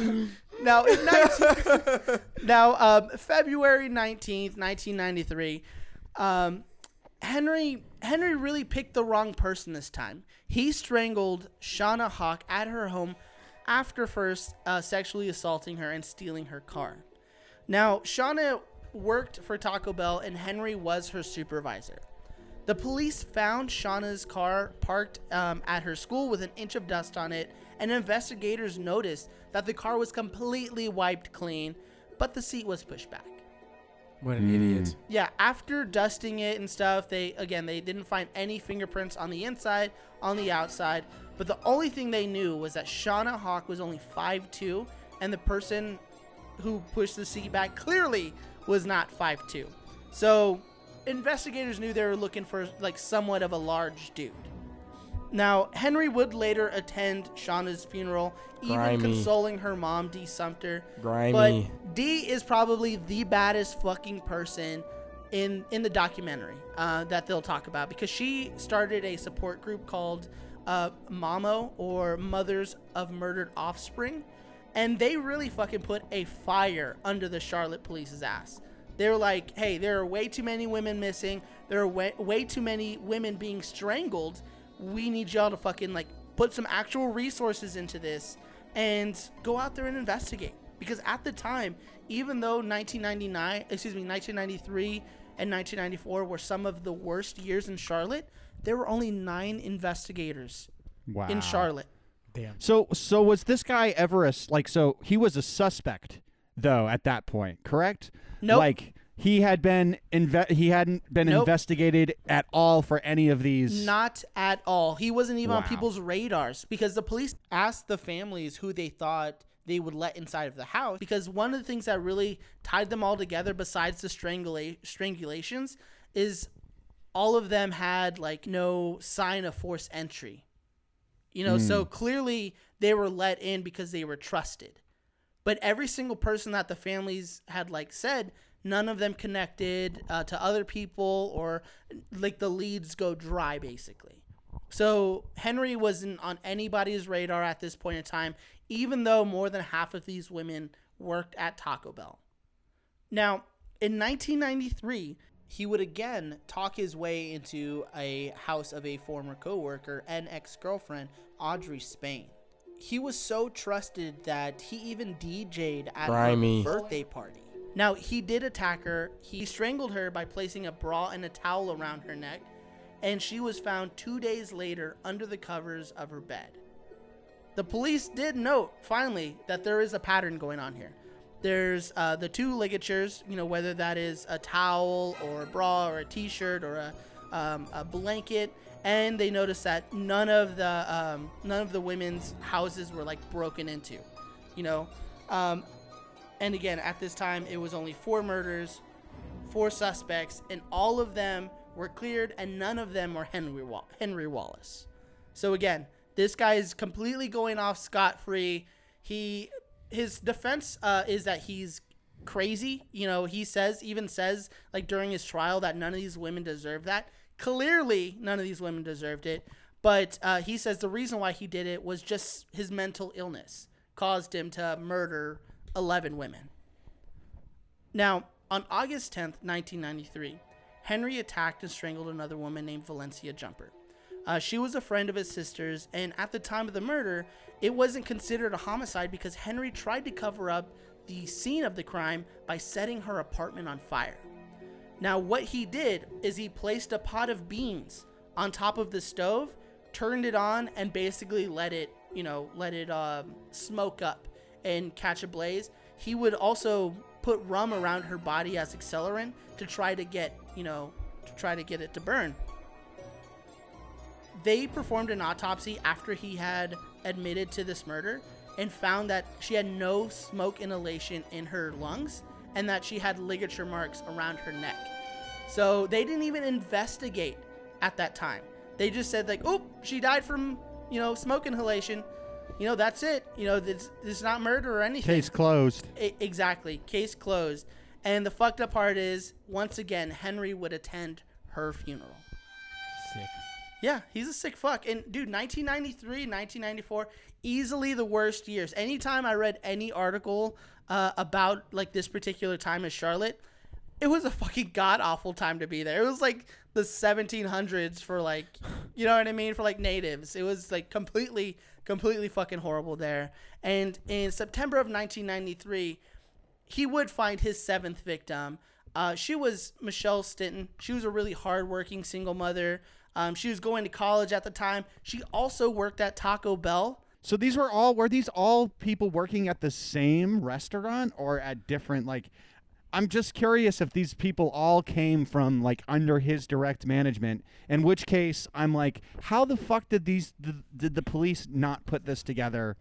now, nineteen, now, um, February nineteenth, nineteen ninety-three. Um, Henry Henry really picked the wrong person this time. He strangled Shawna Hawk at her home after first uh, sexually assaulting her and stealing her car. Now, Shawna worked for Taco Bell and Henry was her supervisor. The police found Shawna's car parked um, at her school with an inch of dust on it, and investigators noticed that the car was completely wiped clean, but the seat was pushed back. What an mm. idiot. Yeah, after dusting it and stuff, they, again, they didn't find any fingerprints on the inside, on the outside, but the only thing they knew was that Shawna Hawk was only five two, and the person who pushed the seat back clearly was not five two. So investigators knew they were looking for, like, somewhat of a large dude. Now, Henry would later attend Shawna's funeral, even Grimy. consoling her mom, Dee Sumter. Grimy. But Dee is probably the baddest fucking person in in the documentary uh, that they'll talk about, because she started a support group called uh, MAMO, or Mothers of Murdered Offspring, and they really fucking put a fire under the Charlotte police's ass. They were like, hey, there are way too many women missing. There are way, way too many women being strangled. We need y'all to fucking, like, put some actual resources into this and go out there and investigate. Because at the time, even though nineteen ninety-nine, excuse me, nineteen ninety-three and nineteen ninety-four were some of the worst years in Charlotte, there were only nine investigators wow. in Charlotte. Damn. So, so was this guy ever a, like, so he was a suspect, though, at that point, correct? Nope. Like, He had been inve- he hadn't been nope. investigated at all for any of these. Not at all. He wasn't even wow. on people's radars, because the police asked the families who they thought they would let inside of the house, because one of the things that really tied them all together, besides the strangula- strangulations, is all of them had, like, no sign of forced entry. You know, mm. so clearly they were let in because they were trusted. But every single person that the families had, like, said, none of them connected uh, to other people, or, like, the leads go dry, basically. So Henry wasn't on anybody's radar at this point in time, even though more than half of these women worked at Taco Bell. Now, in nineteen ninety-three, he would again talk his way into a house of a former coworker and ex-girlfriend, Audrey Spain. He was so trusted that he even D J'd at Grimy. her birthday party. Now, he did attack her. He strangled her by placing a bra and a towel around her neck, and she was found two days later under the covers of her bed. The police did note, finally, that there is a pattern going on here. There's uh, the two ligatures, you know, whether that is a towel or a bra or a t-shirt or a, um, a blanket, and they noticed that none of the um, none of the women's houses were, like, broken into, you know. Um, And again, at this time, it was only four murders, four suspects, and all of them were cleared, and none of them were Henry Wa- Henry Wallace. So again, this guy is completely going off scot-free. He, his defense uh, is that he's crazy. You know, he says, even says, like, during his trial, that none of these women deserve that. Clearly, none of these women deserved it. But uh, he says the reason why he did it was just his mental illness caused him to murder eleven women. Now, on August tenth, nineteen ninety-three, Henry attacked and strangled another woman named Valencia Jumper. Uh, she was a friend of his sister's, and at the time of the murder, it wasn't considered a homicide because Henry tried to cover up the scene of the crime by setting her apartment on fire. Now, what he did is he placed a pot of beans on top of the stove, turned it on, and basically let it, you know, let it um, smoke up and catch a blaze. He would also put rum around her body as accelerant to try to get, you know, to try to get it to burn. they performed an autopsy after he had admitted to this murder and found that she had no smoke inhalation in her lungs and that she had ligature marks around her neck. So they didn't even investigate at that time. They just said like, oh, she died from, you know, smoke inhalation. You know, that's it. You know, this, this is not murder or anything. Case closed. I, exactly. Case closed. And the fucked up part is, once again, Henry would attend her funeral. Sick. Yeah, he's a sick fuck. And, dude, nineteen ninety-three, nineteen ninety-four, easily the worst years. Anytime I read any article uh, about, like, this particular time in Charlotte, it was a fucking god-awful time to be there. It was, like, the seventeen hundreds for, like, you know what I mean, for, like, natives. It was, like, completely, completely fucking horrible there. And in September of nineteen ninety-three, he would find his seventh victim. Uh, she was Michelle Stinson. She was a really hardworking single mother. Um, she was going to college at the time. She also worked at Taco Bell. So these were all, were these all people working at the same restaurant or at different, like, I'm just curious if these people all came from, like, under his direct management, in which case I'm like, how the fuck did these, th- did the police not put this together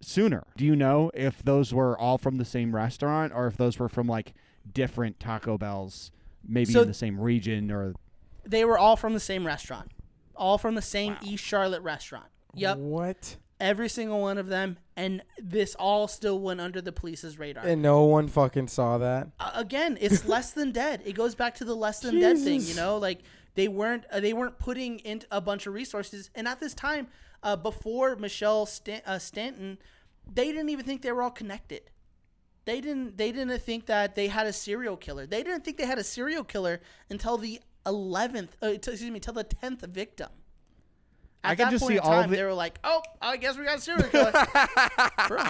sooner? Do you know if those were all from the same restaurant or if those were from, like, different Taco Bells, maybe so in the same region? Or they were all from the same restaurant, all from the same wow. East Charlotte restaurant. Yep. What? Every single one of them. And this all still went under the police's radar. And no one fucking saw that. Uh, again, it's less than dead. It goes back to the less than Jesus. dead thing, you know, like they weren't uh, they weren't putting in a bunch of resources. And at this time, Uh, before Michelle Stan- uh, Stanton, they didn't even think they were all connected. They didn't. They didn't think that they had a serial killer. They didn't think they had a serial killer until the eleventh. Uh, t- excuse me, until the tenth victim. At I can that just point see in time, all the- they were like, "Oh, I guess we got a serial killer."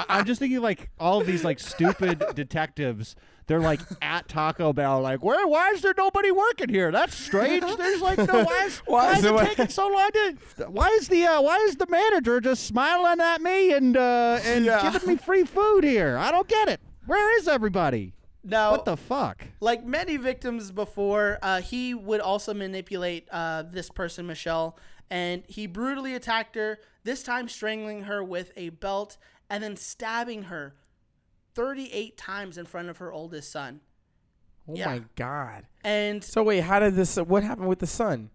I'm just thinking like all of these like stupid detectives. They're like at Taco Bell, like, where? Why is there nobody working here? That's strange. There's like, no, why is, why why is it way? taking so long? To, why is the uh, why is the manager just smiling at me and uh, and yeah. giving me free food here? I don't get it. Where is everybody? No. What the fuck? Like many victims before, uh, he would also manipulate uh, this person, Michelle, and he brutally attacked her. This time, strangling her with a belt and then stabbing her thirty-eight times in front of her oldest son. Oh yeah. my God. And so wait, how did this, what happened with the son?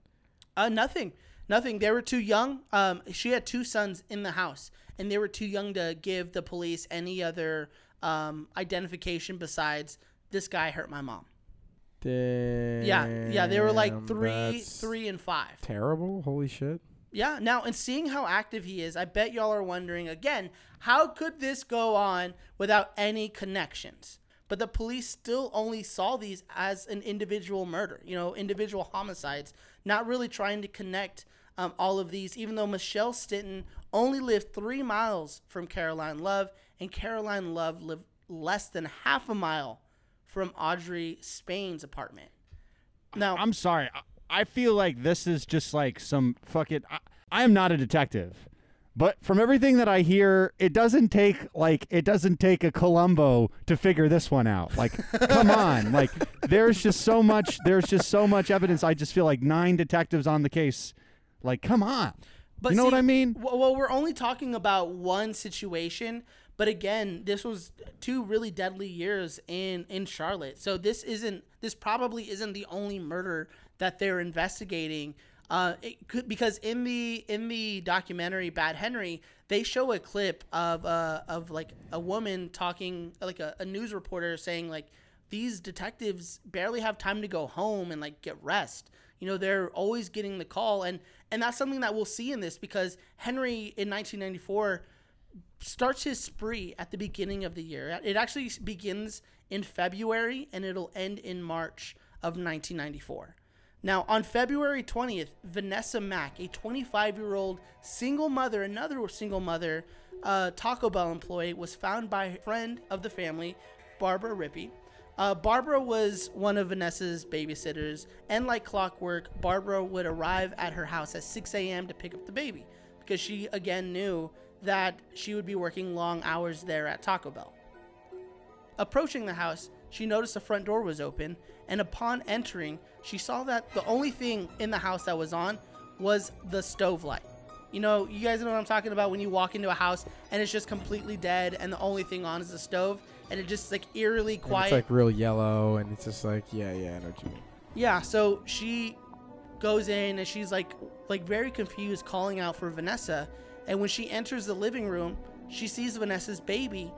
Uh, nothing, nothing. They were too young. Um, she had two sons in the house and they were too young to give the police any other, um, identification besides this guy hurt my mom. Damn. Yeah. Yeah. They were like three, three and five. Terrible. Holy shit. Yeah. Now, and seeing how active he is, I bet y'all are wondering again, how could this go on without any connections? But the police still only saw these as an individual murder, you know, individual homicides, not really trying to connect um, all of these, even though Michelle Stinson only lived three miles from Caroline Love and Caroline Love lived less than half a mile from Audrey Spain's apartment. Now, I'm sorry. I- I feel like this is just like some fucking, I, I am not a detective, but from everything that I hear, it doesn't take like, it doesn't take a Columbo to figure this one out. Like, come on. Like there's just so much, there's just so much evidence. I just feel like nine detectives on the case. Like, come on. But you know see, what I mean? W- well, we're only talking about one situation, but again, this was two really deadly years in, in Charlotte. So this isn't, this probably isn't the only murder that they're investigating, uh, it could, because in the in the documentary Bad Henry, they show a clip of uh, of like a woman talking, like a, a news reporter saying like these detectives barely have time to go home and like get rest. You know, they're always getting the call, and and that's something that we'll see in this because Henry in nineteen ninety-four starts his spree at the beginning of the year. It actually begins in February and it'll end in March of nineteen ninety-four. Now, on February twentieth, Vanessa Mack, a twenty-five-year-old single mother, another single mother, uh, Taco Bell employee, was found by a friend of the family, Barbara Rippey. Uh, Barbara was one of Vanessa's babysitters, and like clockwork, Barbara would arrive at her house at six a.m. to pick up the baby because she, again, knew that she would be working long hours there at Taco Bell. Approaching the house, she noticed the front door was open, and upon entering, she saw that the only thing in the house that was on was the stove light. You know, you guys know what I'm talking about when you walk into a house and it's just completely dead and the only thing on is the stove and it just like eerily quiet. And it's like real yellow and it's just like, yeah, yeah, I know what you mean. Yeah, so she goes in and she's like, like very confused, calling out for Vanessa. And when she enters the living room, she sees Vanessa's baby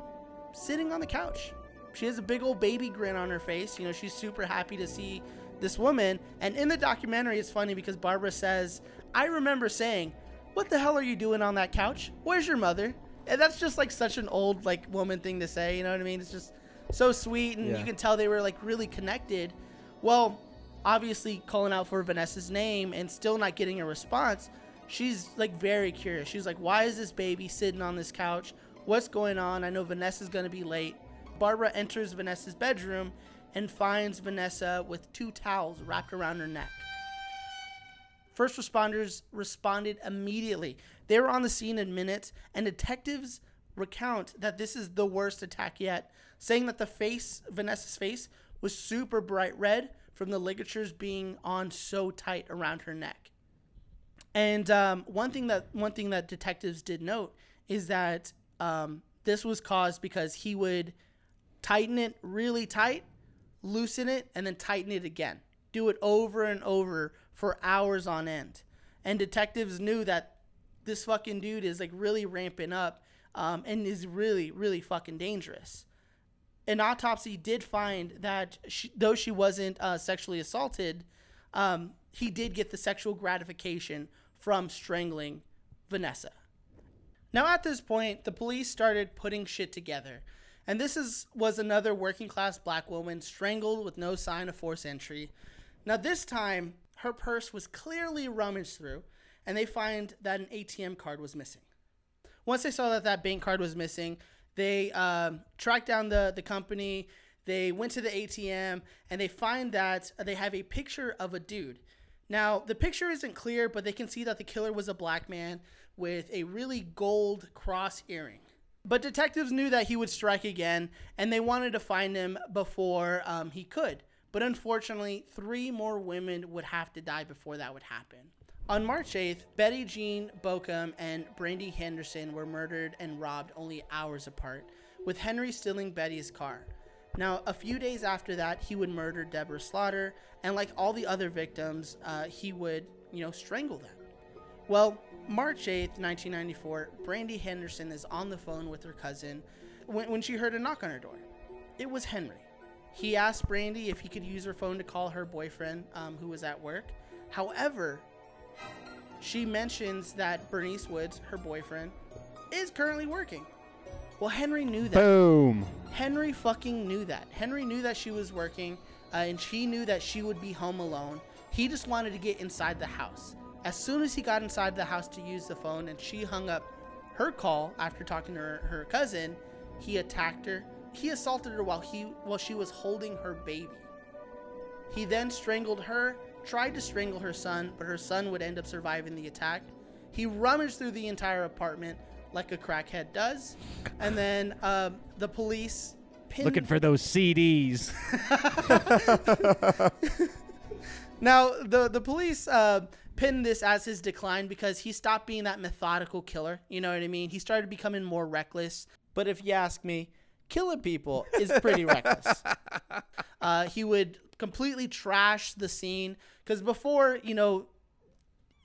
sitting on the couch. She has a big old baby grin on her face. You know, she's super happy to see this woman. And in the documentary, it's funny because Barbara says, I remember saying, what the hell are you doing on that couch? Where's your mother? And that's just like such an old like woman thing to say. You know what I mean? It's just so sweet. And yeah. You can tell they were like really connected. Well, obviously calling out for Vanessa's name and still not getting a response. She's like very curious. She's like, why is this baby sitting on this couch? What's going on? I know Vanessa's going to be late. Barbara enters Vanessa's bedroom and finds Vanessa with two towels wrapped around her neck. First responders responded immediately. They were on the scene in minutes, and detectives recount that this is the worst attack yet, saying that the face, Vanessa's face, was super bright red from the ligatures being on so tight around her neck. And um, one thing that one thing that detectives did note is that um, this was caused because he would tighten it really tight, loosen it, and then tighten it again. Do it over and over for hours on end. And detectives knew that this fucking dude is like really ramping up um, and is really, really fucking dangerous. An autopsy did find that she, though she wasn't uh, sexually assaulted, um, he did get the sexual gratification from strangling Vanessa. Now at this point, the police started putting shit together. And this is was another working class black woman strangled with no sign of forced entry. Now this time, her purse was clearly rummaged through, and they find that an A T M card was missing. Once they saw that that bank card was missing, they um, tracked down the, the company. They went to the A T M, and they find that they have a picture of a dude. Now, the picture isn't clear, but they can see that the killer was a black man with a really gold cross earring. But detectives knew that he would strike again, and they wanted to find him before um, he could. But unfortunately, three more women would have to die before that would happen. On March eighth, Betty Jean Bokum and Brandy Henderson were murdered and robbed only hours apart, with Henry stealing Betty's car. Now, a few days after that, he would murder Deborah Slaughter, and like all the other victims, uh, he would, you know, strangle them. Well, March eighth, nineteen ninety-four, Brandy Henderson is on the phone with her cousin when, when she heard a knock on her door. It was Henry. He asked Brandy if he could use her phone to call her boyfriend, um, who was at work. However, she mentions that Bernice Woods, her boyfriend, is currently working. Well, Henry knew that. Boom. Henry fucking knew that. Henry knew that she was working, uh, and she knew that she would be home alone. He just wanted to get inside the house. As soon as he got inside the house to use the phone and she hung up her call after talking to her, her cousin, he attacked her. He assaulted her while he while she was holding her baby. He then strangled her, tried to strangle her son, but her son would end up surviving the attack. He rummaged through the entire apartment like a crackhead does. And then uh, the police pinned... Looking for those C Ds. Now, the, the police uh, pinned this as his decline because he stopped being that methodical killer. You know what I mean? He started becoming more reckless. But if you ask me, killing people is pretty reckless. Uh, he would completely trash the scene because before, you know,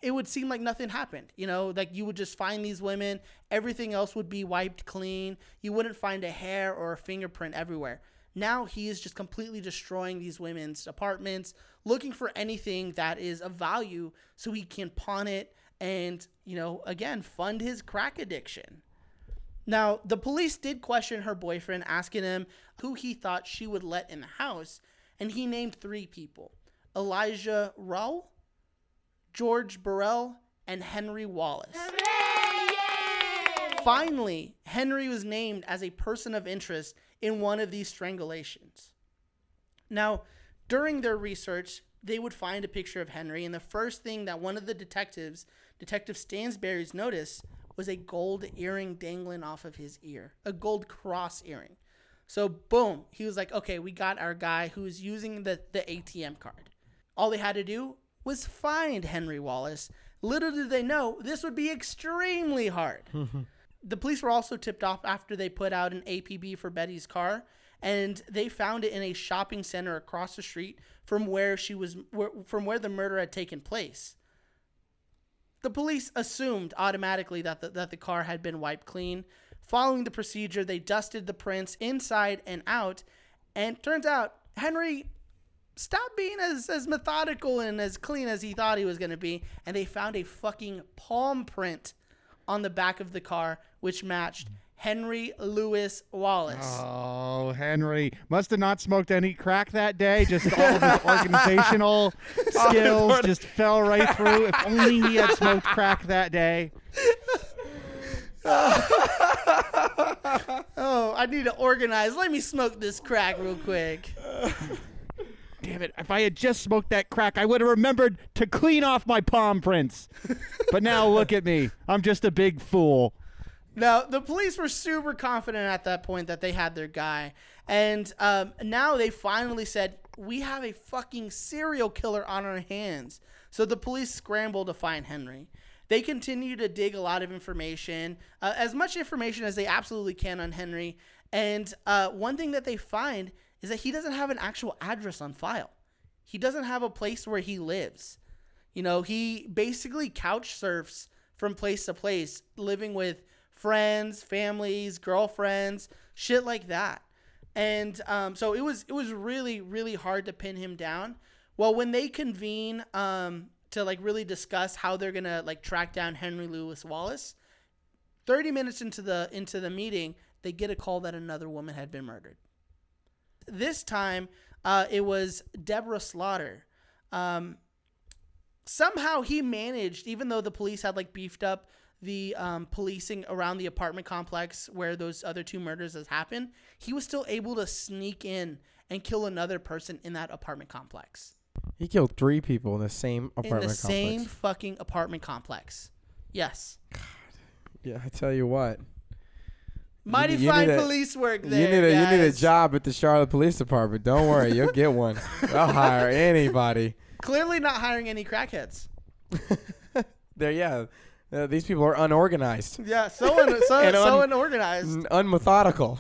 it would seem like nothing happened. You know, like you would just find these women. Everything else would be wiped clean. You wouldn't find a hair or a fingerprint everywhere. Now he is just completely destroying these women's apartments, looking for anything that is of value so he can pawn it and, you know, again, fund his crack addiction. Now, the police did question her boyfriend, asking him who he thought she would let in the house, and he named three people: Elijah Rowell, George Burrell, and Henry Wallace. Hooray! Finally, Henry was named as a person of interest in one of these strangulations. Now, during their research, they would find a picture of Henry, and the first thing that one of the detectives, Detective Stansberry's, noticed was a gold earring dangling off of his ear, a gold cross earring. So boom, he was like, okay, we got our guy who's using the, the A T M card. All they had to do was find Henry Wallace, Little did they know, this would be extremely hard. The police were also tipped off after they put out an A P B for Betty's car, and they found it in a shopping center across the street from where she was, where, from where the murder had taken place. The police assumed automatically that the, that the car had been wiped clean. Following the procedure, they dusted the prints inside and out, and turns out Henry stopped being as, as methodical and as clean as he thought he was going to be, and they found a fucking palm print on the back of the car, which matched Henry Louis Wallace. Oh, Henry. Must have not smoked any crack that day. Just all of his organizational skills just fell right through. If only he had smoked crack that day. Oh, I need to organize. Let me smoke this crack real quick. Damn it. If I had just smoked that crack, I would have remembered to clean off my palm prints. But now look at me. I'm just a big fool. Now, the police were super confident at that point that they had their guy. And um, now they finally said, we have a fucking serial killer on our hands. So the police scrambled to find Henry. They continue to dig a lot of information, uh, as much information as they absolutely can on Henry. And uh, one thing that they find is that he doesn't have an actual address on file. He doesn't have a place where he lives. You know, he basically couch surfs from place to place, living with friends, families, girlfriends, shit like that. And um, so it was it was really, really hard to pin him down. Well, when they convene um, to like really discuss how they're going to like track down Henry Louis Wallace, thirty minutes into the into the meeting, they get a call that another woman had been murdered. This time, uh, it was Deborah Slaughter. Um, somehow he managed, even though the police had like beefed up the um, policing around the apartment complex where those other two murders has happened, he was still able to sneak in and kill another person in that apartment complex. He killed three people in the same apartment complex. In the complex. Same fucking apartment complex. Yes. God. Yeah, I tell you what. Mighty you fine police a, work there, you need, a, guys. You need a job at the Charlotte Police Department. Don't worry. You'll get one. I'll hire anybody. Clearly not hiring any crackheads. There, yeah. Uh, these people are unorganized. Yeah, so, un- so, un- so unorganized. Un- unmethodical.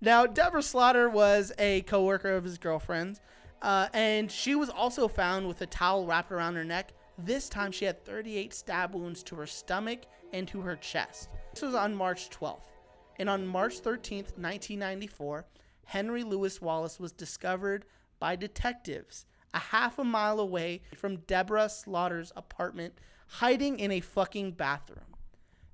Now, Deborah Slaughter was a coworker of his girlfriend, uh, and she was also found with a towel wrapped around her neck. This time, she had thirty-eight stab wounds to her stomach and to her chest. This was on March twelfth. And on March thirteenth, nineteen ninety-four, Henry Louis Wallace was discovered by detectives a half a mile away from Deborah Slaughter's apartment, hiding in a fucking bathroom.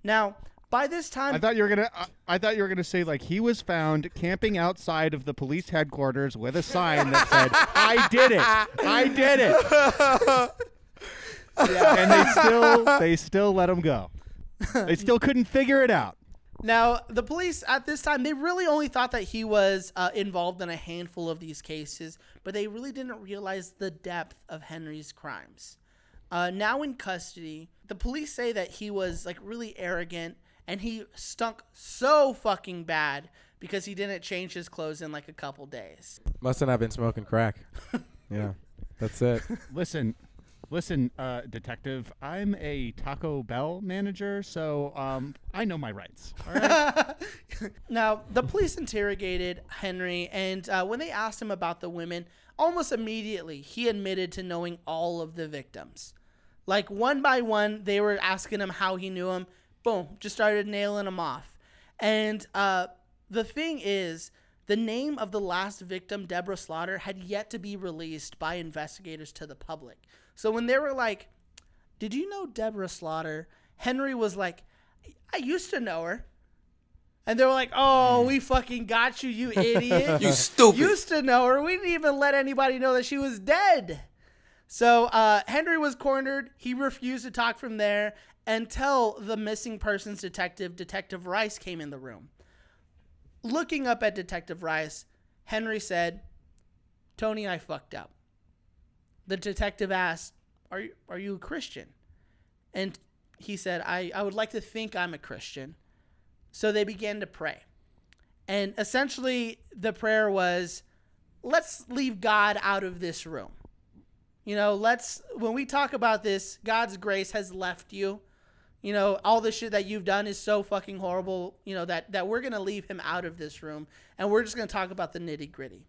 Now, by this time, I thought you were gonna. I, I thought you were gonna say like he was found camping outside of the police headquarters with a sign that said, "I did it! I did it!" Yeah. And they still, they still let him go. They still couldn't figure it out. Now, the police at this time, they really only thought that he was uh, involved in a handful of these cases, but they really didn't realize the depth of Henry's crimes. Uh, now in custody, the police say that he was like really arrogant and he stunk so fucking bad because he didn't change his clothes in like a couple days. Must have not been smoking crack. Yeah, that's it. Listen. Listen, uh, detective, I'm a Taco Bell manager, so um, I know my rights. All right? Now, the police interrogated Henry, and uh, when they asked him about the women, almost immediately he admitted to knowing all of the victims. Like one by one, they were asking him how he knew them. Boom, just started nailing them off. And uh, the thing is, the name of the last victim, Deborah Slaughter, had yet to be released by investigators to the public. So when they were like, did you know Deborah Slaughter? Henry was like, I used to know her. And they were like, oh, we fucking got you, you idiot. You stupid. Used to know her. We didn't even let anybody know that she was dead. So uh, Henry was cornered. He refused to talk from there until the missing persons detective, Detective Rice, came in the room. Looking up at Detective Rice, Henry said, Tony, I fucked up. The detective asked, are you, are you a Christian? And he said, I, I would like to think I'm a Christian. So they began to pray. And essentially the prayer was, let's leave God out of this room. You know, let's, when we talk about this, God's grace has left you. You know, all the shit that you've done is so fucking horrible, you know, that, that we're going to leave him out of this room, and we're just going to talk about the nitty gritty.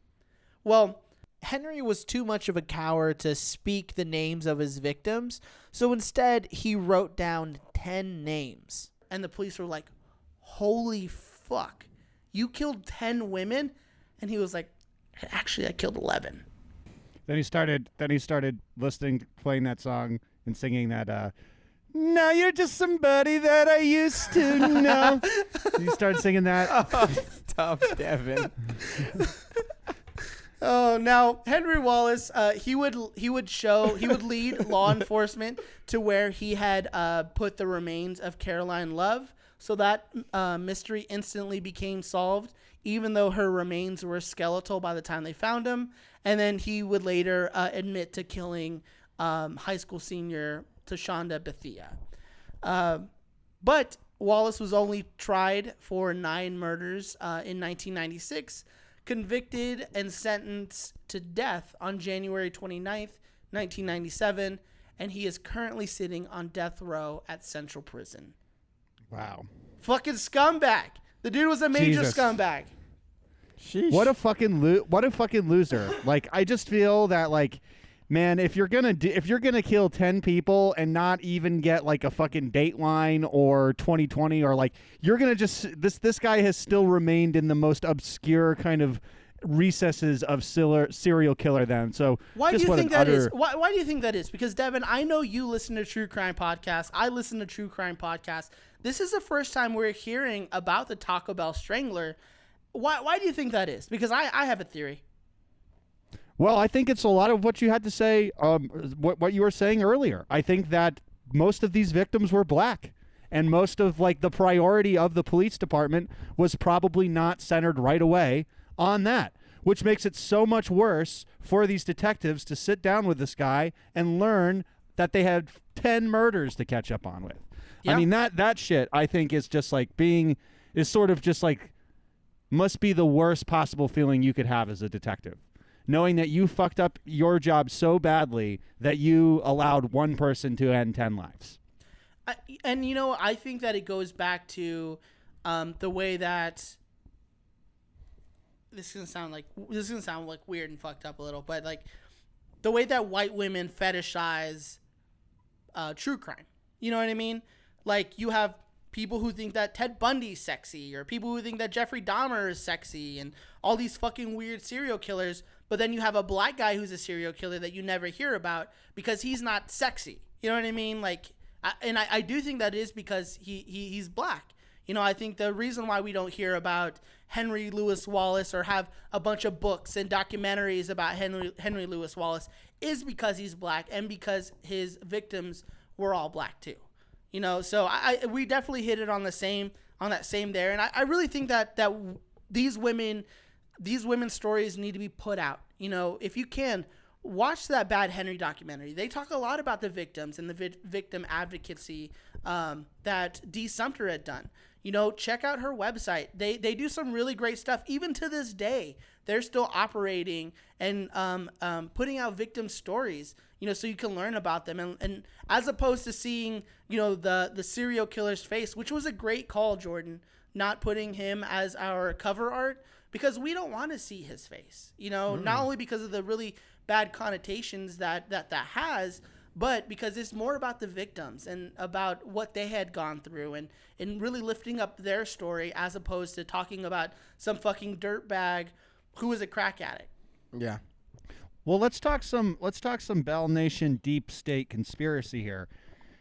Well, Henry was too much of a coward to speak the names of his victims, so instead he wrote down ten names. And the police were like, holy fuck, you killed ten women? And he was like, actually, I killed eleven. Then he started, then he started listening, playing that song and singing that, uh, now you're just somebody that I used to know. You start singing that. Oh, stop, Devin. Oh, now Henry Wallace, uh, he would he would show he would lead law enforcement to where he had uh, put the remains of Caroline Love, so that uh, mystery instantly became solved, even though her remains were skeletal by the time they found him. And then he would later uh, admit to killing um, high school senior Tashonda Bethea. Uh, but Wallace was only tried for nine murders uh, in nineteen ninety-six, convicted and sentenced to death on January twenty-ninth, nineteen ninety-seven, and he is currently sitting on death row at Central Prison. Wow. Fucking scumbag. The dude was a major Jesus. scumbag. Sheesh. What a fucking lo- what a fucking loser. Like, I just feel that, like, man, if you're gonna do, if you're gonna kill ten people and not even get like a fucking Dateline or twenty twenty, or like, you're gonna just this this guy has still remained in the most obscure kind of recesses of serial killer. Then, so why do you think that utter... is? Why, why do you think that is? Because, Devin, I know you listen to true crime podcasts. I listen to true crime podcasts. This is the first time we're hearing about the Taco Bell Strangler. Why? Why do you think that is? Because I, I have a theory. Well, I think it's a lot of what you had to say, um, what, what you were saying earlier. I think that most of these victims were black, and most of, like, the priority of the police department was probably not centered right away on that, which makes it so much worse for these detectives to sit down with this guy and learn that they had ten murders to catch up on with. Yeah. I mean, that, that shit, I think, is just like being is sort of just like must be the worst possible feeling you could have as a detective. Knowing that you fucked up your job so badly that you allowed one person to end ten lives. I, and, you know, I think that it goes back to um, the way that this is going to sound like this is going to sound like weird and fucked up a little, but like the way that white women fetishize uh, true crime. You know what I mean? Like, you have people who think that Ted Bundy's sexy, or people who think that Jeffrey Dahmer is sexy, and all these fucking weird serial killers. But then you have a black guy who's a serial killer that you never hear about because he's not sexy. You know what I mean? Like, I, and I, I do think that is because he, he he's black. You know, I think the reason why we don't hear about Henry Louis Wallace or have a bunch of books and documentaries about Henry Henry Louis Wallace is because he's black, and because his victims were all black too. You know, so I, I we definitely hit it on the same on that same there, and I, I really think that that these women. These women's stories need to be put out. You know, if you can, watch that Bad Henry documentary. They talk a lot about the victims and the vi- victim advocacy um, that Dee Sumter had done. You know, check out her website. They they do some really great stuff. Even to this day, they're still operating and um, um, putting out victim stories, you know, so you can learn about them. And, and as opposed to seeing, you know, the, the serial killer's face, which was a great call, Jordan, not putting him as our cover art, because we don't want to see his face, you know, mm. not only because of the really bad connotations that, that that has, but because it's more about the victims and about what they had gone through, and, and really lifting up their story as opposed to talking about some fucking dirtbag who was a crack addict. Yeah. Well, let's talk some let's talk some Bell Nation deep state conspiracy here,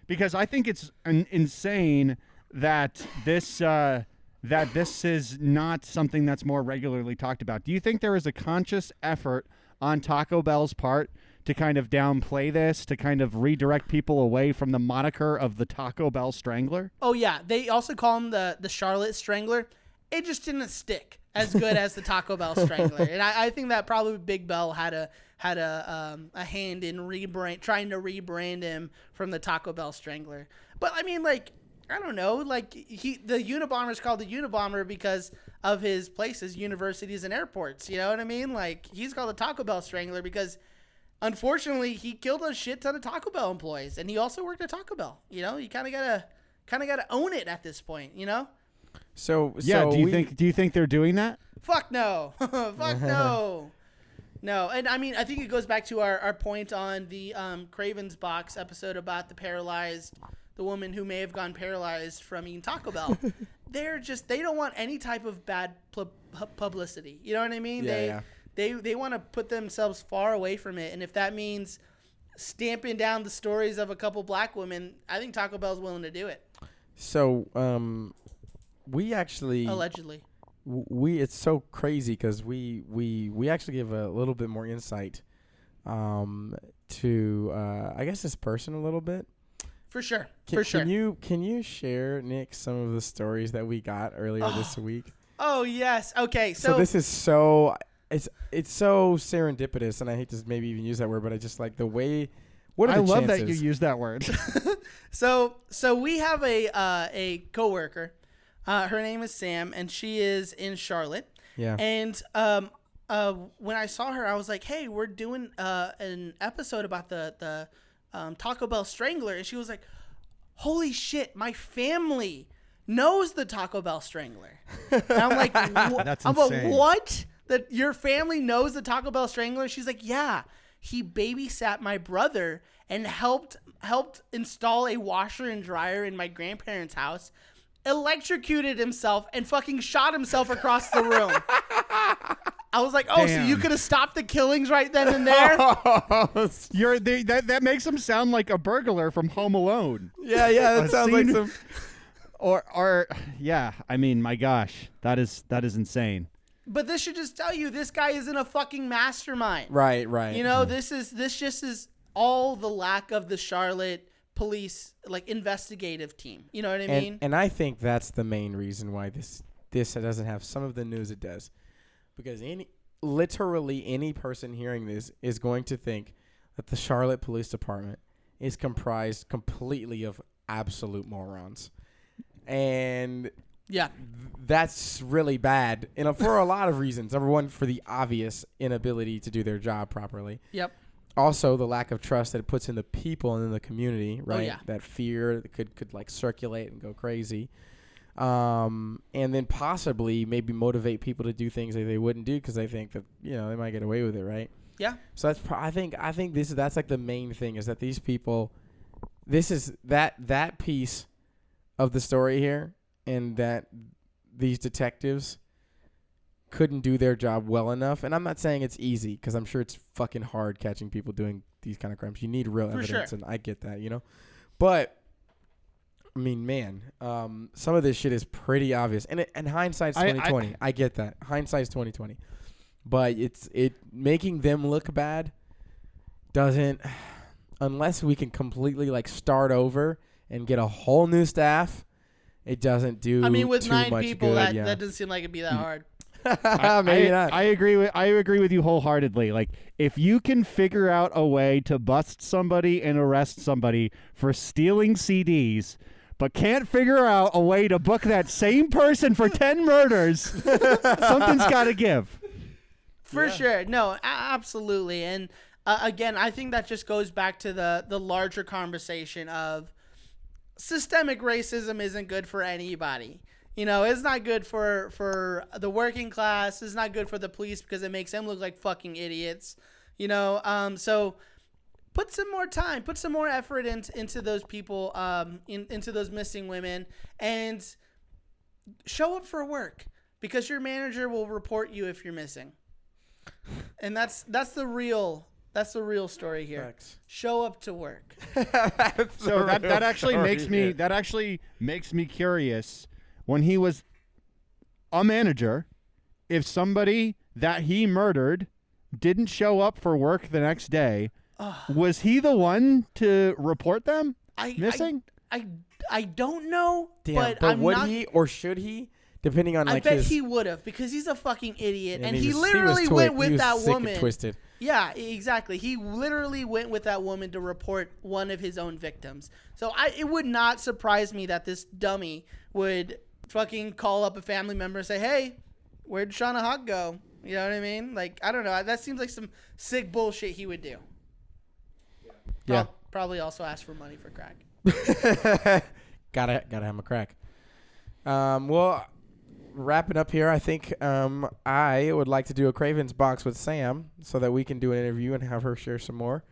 because I think it's an insane that this uh, – that this is not something that's more regularly talked about. Do you think there is a conscious effort on Taco Bell's part to kind of downplay this, to kind of redirect people away from the moniker of the Taco Bell Strangler? Oh, yeah. They also call him the, the Charlotte Strangler. It just didn't stick as good as the Taco Bell Strangler. And I, I think that probably Big Bell had a had a um, a hand in rebrand, trying to rebrand him from the Taco Bell Strangler. But, I mean, like... I don't know, like he, the Unabomber is called the Unabomber because of his places, universities and airports. You know what I mean? Like, he's called the Taco Bell Strangler because unfortunately, he killed a shit ton of Taco Bell employees, and he also worked at Taco Bell. You know, you kind of gotta, kind of gotta own it at this point. You know. So yeah, so do you we, think do you think they're doing that? Fuck no, fuck no, no. And I mean, I think it goes back to our, our point on the um, Craven's Box episode about the paralyzed, the woman who may have gone paralyzed from eating Taco Bell. They're just they don't want any type of bad pu- publicity. You know what I mean? Yeah, they, yeah. They they want to put themselves far away from it, and if that means stamping down the stories of a couple black women, I think Taco Bell's willing to do it. So, um, we actually allegedly we it's so crazy because we we we actually give a little bit more insight, um, to uh, I guess this person a little bit. For sure, can, for sure. Can you can you share, Nick, some of the stories that we got earlier oh. this week? Oh yes, okay. So, so this is so it's it's so serendipitous, and I hate to maybe even use that word, but I just like the way. What are I the love chances? That you use that word. so so we have a uh, a coworker. Uh, her name is Sam, and she is in Charlotte. Yeah. And um uh when I saw her, I was like, hey, we're doing uh an episode about the the. Um, Taco Bell Strangler, and she was like, holy shit, my family knows the Taco Bell Strangler. And I'm like, wha- That's I'm like what? That your family knows the Taco Bell Strangler? She's like, yeah, he babysat my brother and helped helped install a washer and dryer in my grandparents' house, electrocuted himself, and fucking shot himself across the room. I was like, oh, damn. So you could have stopped the killings right then and there? You're the, that, that makes him sound like a burglar from Home Alone. Yeah, yeah, that sounds like some... Or, or, yeah, I mean, my gosh, that is that is insane. But this should just tell you, this guy isn't a fucking mastermind. Right, right. You know, mm. this is this just is all the lack of the Charlotte police, like, investigative team. You know what I and, mean? And I think that's the main reason why this this doesn't have some of the news it does. Because any, literally any person hearing this is going to think that the Charlotte Police Department is comprised completely of absolute morons. And yeah, that's really bad and uh, for a lot of reasons. Number one, for the obvious inability to do their job properly. Yep. Also, the lack of trust that it puts in the people and in the community, right? Oh, yeah. That fear that could, could like circulate and go crazy. Um, and then possibly maybe motivate people to do things that they wouldn't do because they think that, you know, they might get away with it, right? Yeah. So that's pro- I think I think this is that's like the main thing is that these people, this is that that piece of the story here, and that these detectives couldn't do their job well enough. And I'm not saying it's easy because I'm sure it's fucking hard catching people doing these kind of crimes. You need real For evidence, sure. and I get that, you know, but. I mean, man, um, some of this shit is pretty obvious, and it, and hindsight's twenty twenty. I, I get that hindsight's twenty twenty, but it's it making them look bad doesn't, unless we can completely like start over and get a whole new staff. It doesn't do. I mean, with too nine much people, good, that yeah. that doesn't seem like it'd be that hard. I, Maybe I, not. I agree with I agree with you wholeheartedly. Like, if you can figure out a way to bust somebody and arrest somebody for stealing C Ds. But can't figure out a way to book that same person for ten murders. Something's got to give. For yeah. sure. No, absolutely. And uh, again, I think that just goes back to the, the larger conversation of systemic racism isn't good for anybody. You know, it's not good for, for the working class. It's not good for the police because it makes them look like fucking idiots. You know, um, so... Put some more time, put some more effort in, into those people, um, in, into those missing women, and show up for work because your manager will report you if you're missing. And that's that's the real that's the real story here. Thanks. Show up to work. So that, that actually makes me that actually makes me curious. When he was a manager, if somebody that he murdered didn't show up for work the next day. Was he the one to report them I, missing? I, I, I don't know, Damn, but, but I'm would not, he or should he? Depending on, I like bet his, he would have because he's a fucking idiot, and, and he, he was, literally he twi- went with he was that sick woman. And twisted. Yeah, exactly. He literally went with that woman to report one of his own victims. So I, it would not surprise me that this dummy would fucking call up a family member and say, "Hey, where'd Shawna Hawk go?" You know what I mean? Like, I don't know. That seems like some sick bullshit he would do. Pro- yeah. Probably also asked for money for crack. gotta gotta have my crack. Um, well, wrapping up here, I think um, I would like to do a Craven's Box with Sam so that we can do an interview and have her share some more.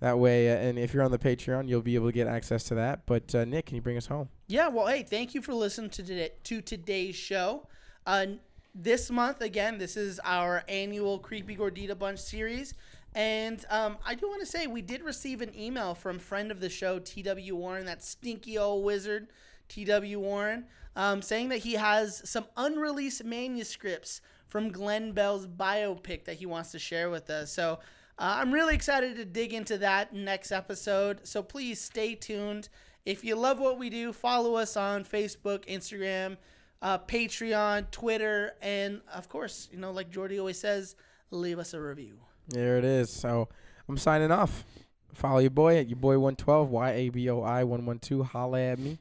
That way, uh, and if you're on the Patreon, you'll be able to get access to that. But, uh, Nick, can you bring us home? Yeah, well, hey, thank you for listening to, today, to today's show. Uh, this month, again, this is our annual Creepy Gordita Bunch series. And um, I do want to say we did receive an email from friend of the show, T W. Warren, that stinky old wizard, T W. Warren, um, saying that he has some unreleased manuscripts from Glenn Bell's biopic that he wants to share with us. So, Uh, I'm really excited to dig into that next episode, so please stay tuned. If you love what we do, follow us on Facebook, Instagram, uh, Patreon, Twitter, and, of course, you know, like Jordy always says, leave us a review. There it is. So I'm signing off. Follow your boy at your boy one twelve, Y A B O I one one two. Holla at me.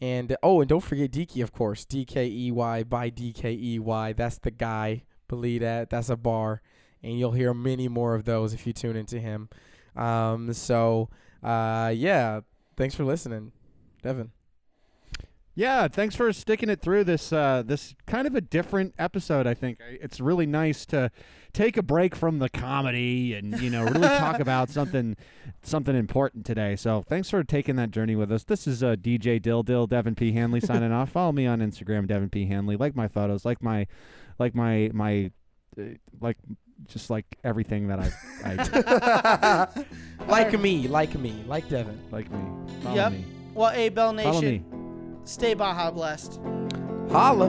And, oh, and don't forget Deaky, of course, D K E Y by D K E Y. That's the guy. Believe that. That's a bar. And you'll hear many more of those if you tune into him. Um, so, uh, yeah, thanks for listening, Devin. Yeah, thanks for sticking it through this uh, this kind of a different episode, I think. It's really nice to take a break from the comedy and, you know, really talk about something something important today. So thanks for taking that journey with us. This is uh, D J Dill Dill, Devin P. Hanley signing off. Follow me on Instagram, Devin P. Hanley. Like my photos, like my, like my, my, uh, like... Just like everything that I, I do. Like me, like me, like Devin. Like me. Follow yep. me. Well, hey, Bell Nation, follow me. Stay Baja Blessed. Holla.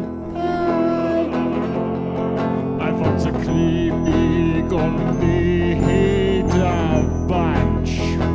I want a creepy, gonna be hate a bunch.